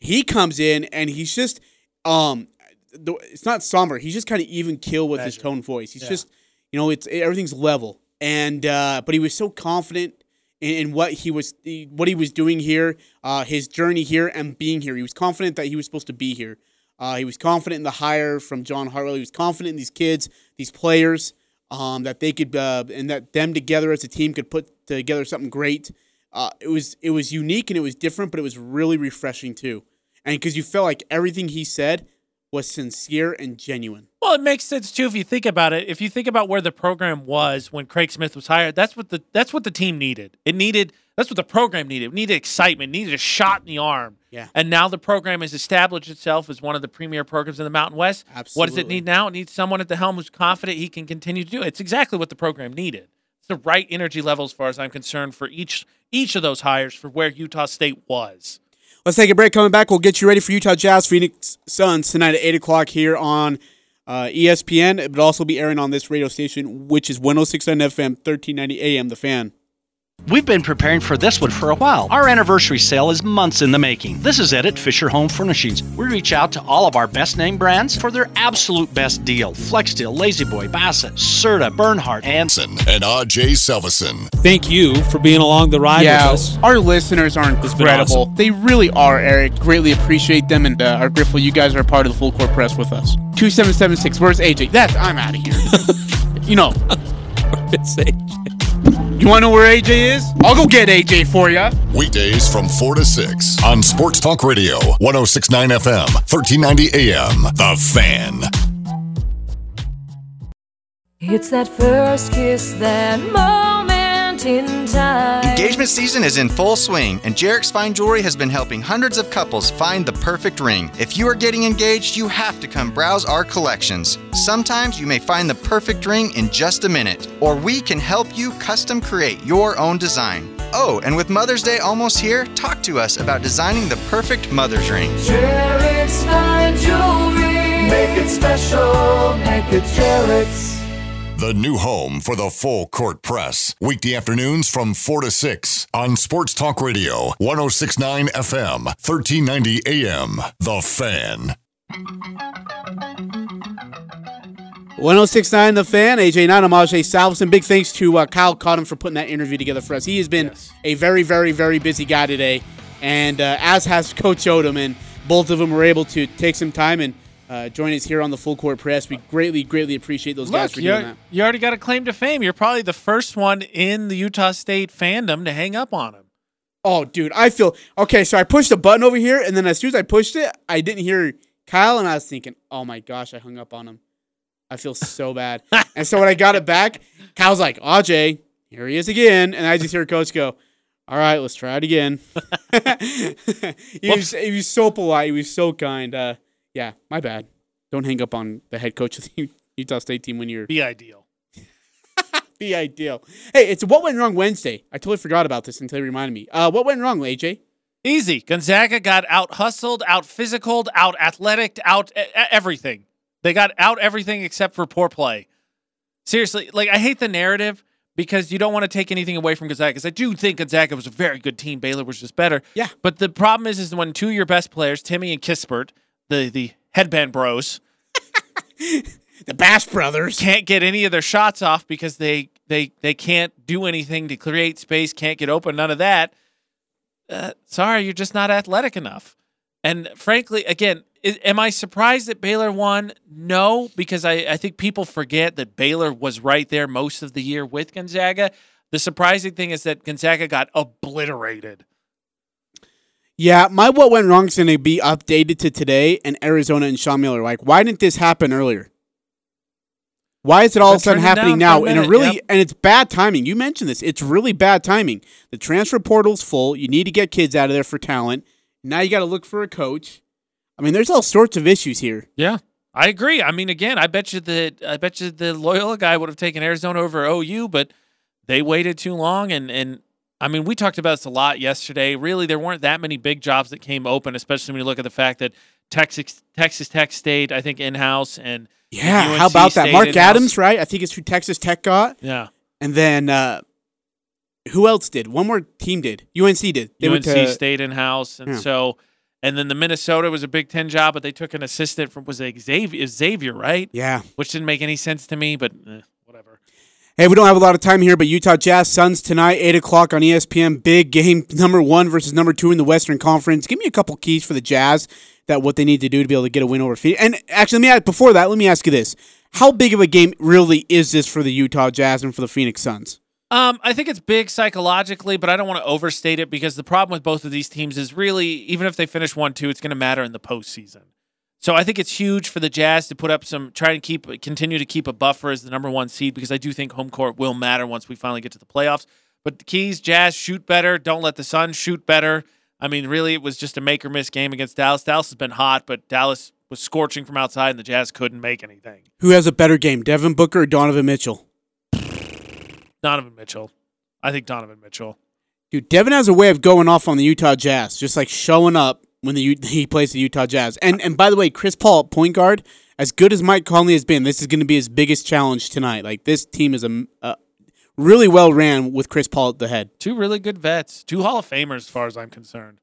He comes in and he's just, um, it's not somber. He's just kind of even keel with Measure. His tone voice. He's yeah. just, you know, it's everything's level. And, uh, but he was so confident in what he was what he was doing here, uh, his journey here and being here. He was confident that he was supposed to be here. Uh, he was confident in the hire from John Hartwell. He was confident in these kids, these players, um, that they could uh, and that them together as a team could put together something great. Uh, it was it was unique and it was different, but it was really refreshing too, and because you felt like everything he said was sincere and genuine. Well, it makes sense too if you think about it. If you think about where the program was when Craig Smith was hired, that's what the that's what the team needed. It needed. That's what the program needed. It needed excitement. It needed a shot in the arm. Yeah. And now the program has established itself as one of the premier programs in the Mountain West. Absolutely. What does it need now? It needs someone at the helm who's confident he can continue to do it. It's exactly what the program needed. It's the right energy level as far as I'm concerned for each each of those hires for where Utah State was. Let's take a break. Coming back, we'll get you ready for Utah Jazz Phoenix Suns tonight at eight o'clock here on uh, E S P N. It will also be airing on this radio station, which is one oh six point nine F M, thirteen ninety A M, The Fan. We've been preparing for this one for a while. Our anniversary sale is months in the making. This is it at Fisher Home Furnishings. We reach out to all of our best name brands for their absolute best deal. Flexsteel, Lazyboy, Bassett, Serta, Bernhardt, Anson, and R J Selvison. Thank you for being along the ride yeah, with us. Our listeners are incredible. Awesome. They really are, Eric. Greatly appreciate them, and uh, are grateful you guys are a part of the Full Court Press with us. two seven seven six, where's A J? That's, I'm out of here. You know. It's A J. You want to know where A J is? I'll go get A J for you. Weekdays from four to six on Sports Talk Radio, one oh six point nine F M, thirteen ninety A M, The Fan. It's that first kiss, that moment in time. Engagement season is in full swing, and Jarek's Fine Jewelry has been helping hundreds of couples find the perfect ring. If you are getting engaged, you have to come browse our collections. Sometimes you may find the perfect ring in just a minute, or we can help you custom create your own design. Oh, and with Mother's Day almost here, talk to us about designing the perfect mother's ring. Jarek's Fine Jewelry. Make it special. Make it Jarek's. The new home for the Full Court Press. Weekday afternoons from four to six on Sports Talk Radio, one oh six point nine F M, thirteen ninety A M. The Fan. one oh six point nine The Fan, A J Nine, Amaj Salveson. Big thanks to uh, Kyle Cotton for putting that interview together for us. He has been yes. a very, very, very busy guy today, and uh, as has Coach Odom, and both of them were able to take some time and Uh, join us here on the Full Court Press. We greatly, greatly appreciate those Look, guys for doing that. You already got a claim to fame. You're probably the first one in the Utah State fandom to hang up on him. Oh, dude, I feel okay. So I pushed a button over here, and then as soon as I pushed it, I didn't hear Kyle, and I was thinking, "Oh my gosh, I hung up on him." I feel so bad. And so when I got it back, Kyle's like, "A J, here he is again," and I just hear Coach go, all right, let's try it again. he, was, he was so polite. He was so kind. Uh, yeah, my bad. Don't hang up on the head coach of the Utah State team when you're... Be ideal. Be ideal. Hey, it's What Went Wrong Wednesday. I totally forgot about this until you reminded me. Uh, what went wrong, A J? Easy. Gonzaga got out-hustled, out-physicaled, out-athletic, out-everything. They got out-everything except for poor play. Seriously, like, I hate the narrative because you don't want to take anything away from Gonzaga. Because I do think Gonzaga was a very good team. Baylor was just better. Yeah. But the problem is, is when two of your best players, Timmy and Kispert, the, the headband bros... The Bash Brothers can't get any of their shots off because they they they can't do anything to create space, can't get open, none of that. Uh, sorry, you're just not athletic enough. And frankly, again, is, am I surprised that Baylor won? No, because I, I think people forget that Baylor was right there most of the year with Gonzaga. The surprising thing is that Gonzaga got obliterated. Yeah, my what went wrong is going to be updated to today and Arizona and Sean Miller. Like, why didn't this happen earlier? Why is it all of a sudden happening now? And it really, yep. and it's bad timing. You mentioned this. It's really bad timing. The transfer portal's full. You need to get kids out of there for talent. Now you got to look for a coach. I mean, there's all sorts of issues here. Yeah, I agree. I mean, again, I bet you the I bet you the Loyola guy would have taken Arizona over O U, but they waited too long. And and I mean, we talked about this a lot yesterday. Really, there weren't that many big jobs that came open, especially when you look at the fact that Texas Texas Tech stayed, I think, in house and. Yeah, U N C how about that? Mark Adams, house. Right? I think it's who Texas Tech got. Yeah. And then uh, who else did? One more team did. U N C did. They U N C to, stayed in-house. And yeah. so, and then the Minnesota was a Big Ten job, but they took an assistant from, was it Xavier, Xavier, right? Yeah. Which didn't make any sense to me, but eh, whatever. Hey, we don't have a lot of time here, but Utah Jazz Suns tonight, eight o'clock on E S P N. Big game, number one versus number two in the Western Conference. Give me a couple keys for the Jazz. That what they need to do to be able to get a win over Phoenix. And actually, let me ask, before that, let me ask you this. How big of a game really is this for the Utah Jazz and for the Phoenix Suns? Um, I think it's big psychologically, but I don't want to overstate it because the problem with both of these teams is really, even if they finish one two, it's going to matter in the postseason. So I think it's huge for the Jazz to put up some, try and keep, continue to keep a buffer as the number one seed because I do think home court will matter once we finally get to the playoffs. But the keys, Jazz, shoot better. Don't let the Suns shoot better. I mean, really, it was just a make-or-miss game against Dallas. Dallas has been hot, but Dallas was scorching from outside, and the Jazz couldn't make anything. Who has a better game, Devin Booker or Donovan Mitchell? Donovan Mitchell. I think Donovan Mitchell. Dude, Devin has a way of going off on the Utah Jazz, just like showing up when the U- he plays the Utah Jazz. And and by the way, Chris Paul, point guard, as good as Mike Conley has been, this is going to be his biggest challenge tonight. Like, this team is a... a really well ran with Chris Paul at the head. Two really good vets. Two Hall of Famers as far as I'm concerned.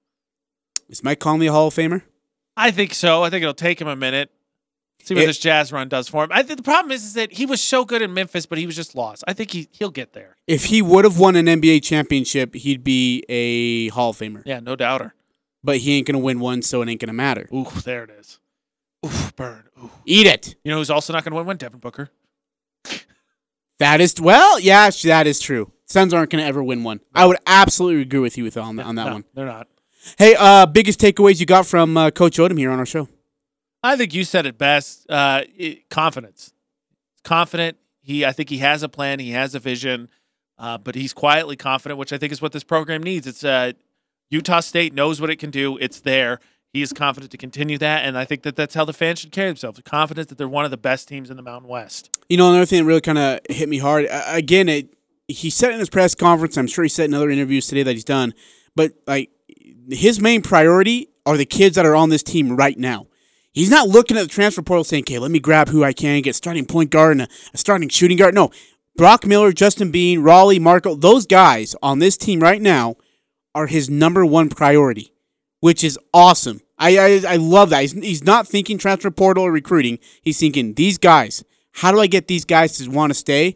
Is Mike Conley a Hall of Famer? I think so. I think it'll take him a minute. See what it, this Jazz run does for him. I think the problem is, is that he was so good in Memphis, but he was just lost. I think he, he'll get there. If he would have won an N B A championship, he'd be a Hall of Famer. Yeah, no doubter. But he ain't going to win one, so it ain't going to matter. Ooh, there it is. Ooh, burn. Ooh. Eat it. You know who's also not going to win one? Devin Booker. That is, well, yeah, that is true. Suns aren't going to ever win one. I would absolutely agree with you with on, on that no, one. They're not. Hey, uh, biggest takeaways you got from uh, Coach Odom here on our show? I think you said it best. Uh, it, confidence. Confident. He, I think he has a plan. He has a vision. Uh, but he's quietly confident, which I think is what this program needs. It's uh, Utah State knows what it can do. It's there. He is confident to continue that, and I think that that's how the fans should carry themselves. Confident that they're one of the best teams in the Mountain West. You know, another thing that really kind of hit me hard, again, it, he said in his press conference, I'm sure he said in other interviews today that he's done, but like his main priority are the kids that are on this team right now. He's not looking at the transfer portal saying, okay, let me grab who I can, get starting point guard and a, a starting shooting guard. No, Brock Miller, Justin Bean, Raleigh, Marco, those guys on this team right now are his number one priority, which is awesome. I, I I love that. He's, he's not thinking transfer portal or recruiting. He's thinking, these guys, how do I get these guys to want to stay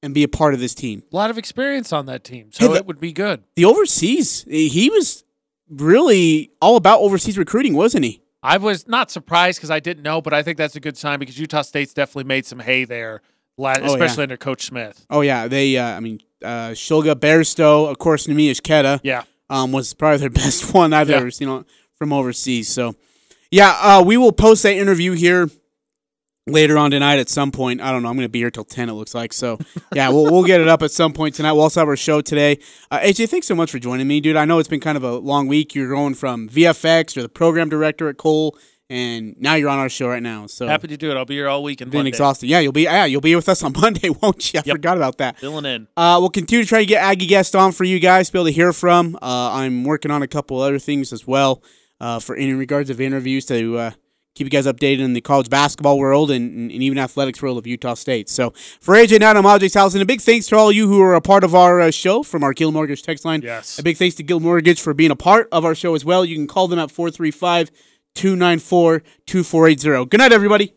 and be a part of this team? A lot of experience on that team, so hey, the, it would be good. The overseas, he was really all about overseas recruiting, wasn't he? I was not surprised because I didn't know, but I think that's a good sign because Utah State's definitely made some hay there, especially oh, yeah. under Coach Smith. Oh, yeah. They, uh, I mean, uh, Shulga Bairstow, of course, Namish Keta yeah. um, was probably their best one I've yeah. ever seen on from overseas. So, yeah, uh, we will post that interview here later on tonight at some point. I don't know. I'm going to be here till ten, it looks like. So, yeah, we'll we'll get it up at some point tonight. We'll also have our show today. Uh, A J, thanks so much for joining me, dude. I know it's been kind of a long week. You're going from V F X, you're the program director at Cole, and now you're on our show right now. So happy to do it. I'll be here all week and Monday. Been exhausted. Yeah, you'll be yeah, you'll be with us on Monday, won't you? I yep. forgot about that. Filling in. Uh, we'll continue to try to get Aggie guests on for you guys to be able to hear from. Uh, I'm working on a couple other things as well uh, for in regards of interviews to uh, keep you guys updated in the college basketball world and, and, and even athletics world of Utah State. So for A J Nine, I'm A J Salison. A big thanks to all you who are a part of our uh, show from our Guild Mortgage text line. Yes. A big thanks to Guild Mortgage for being a part of our show as well. You can call them at four three five, two nine four, two four eight zero. Good night, everybody.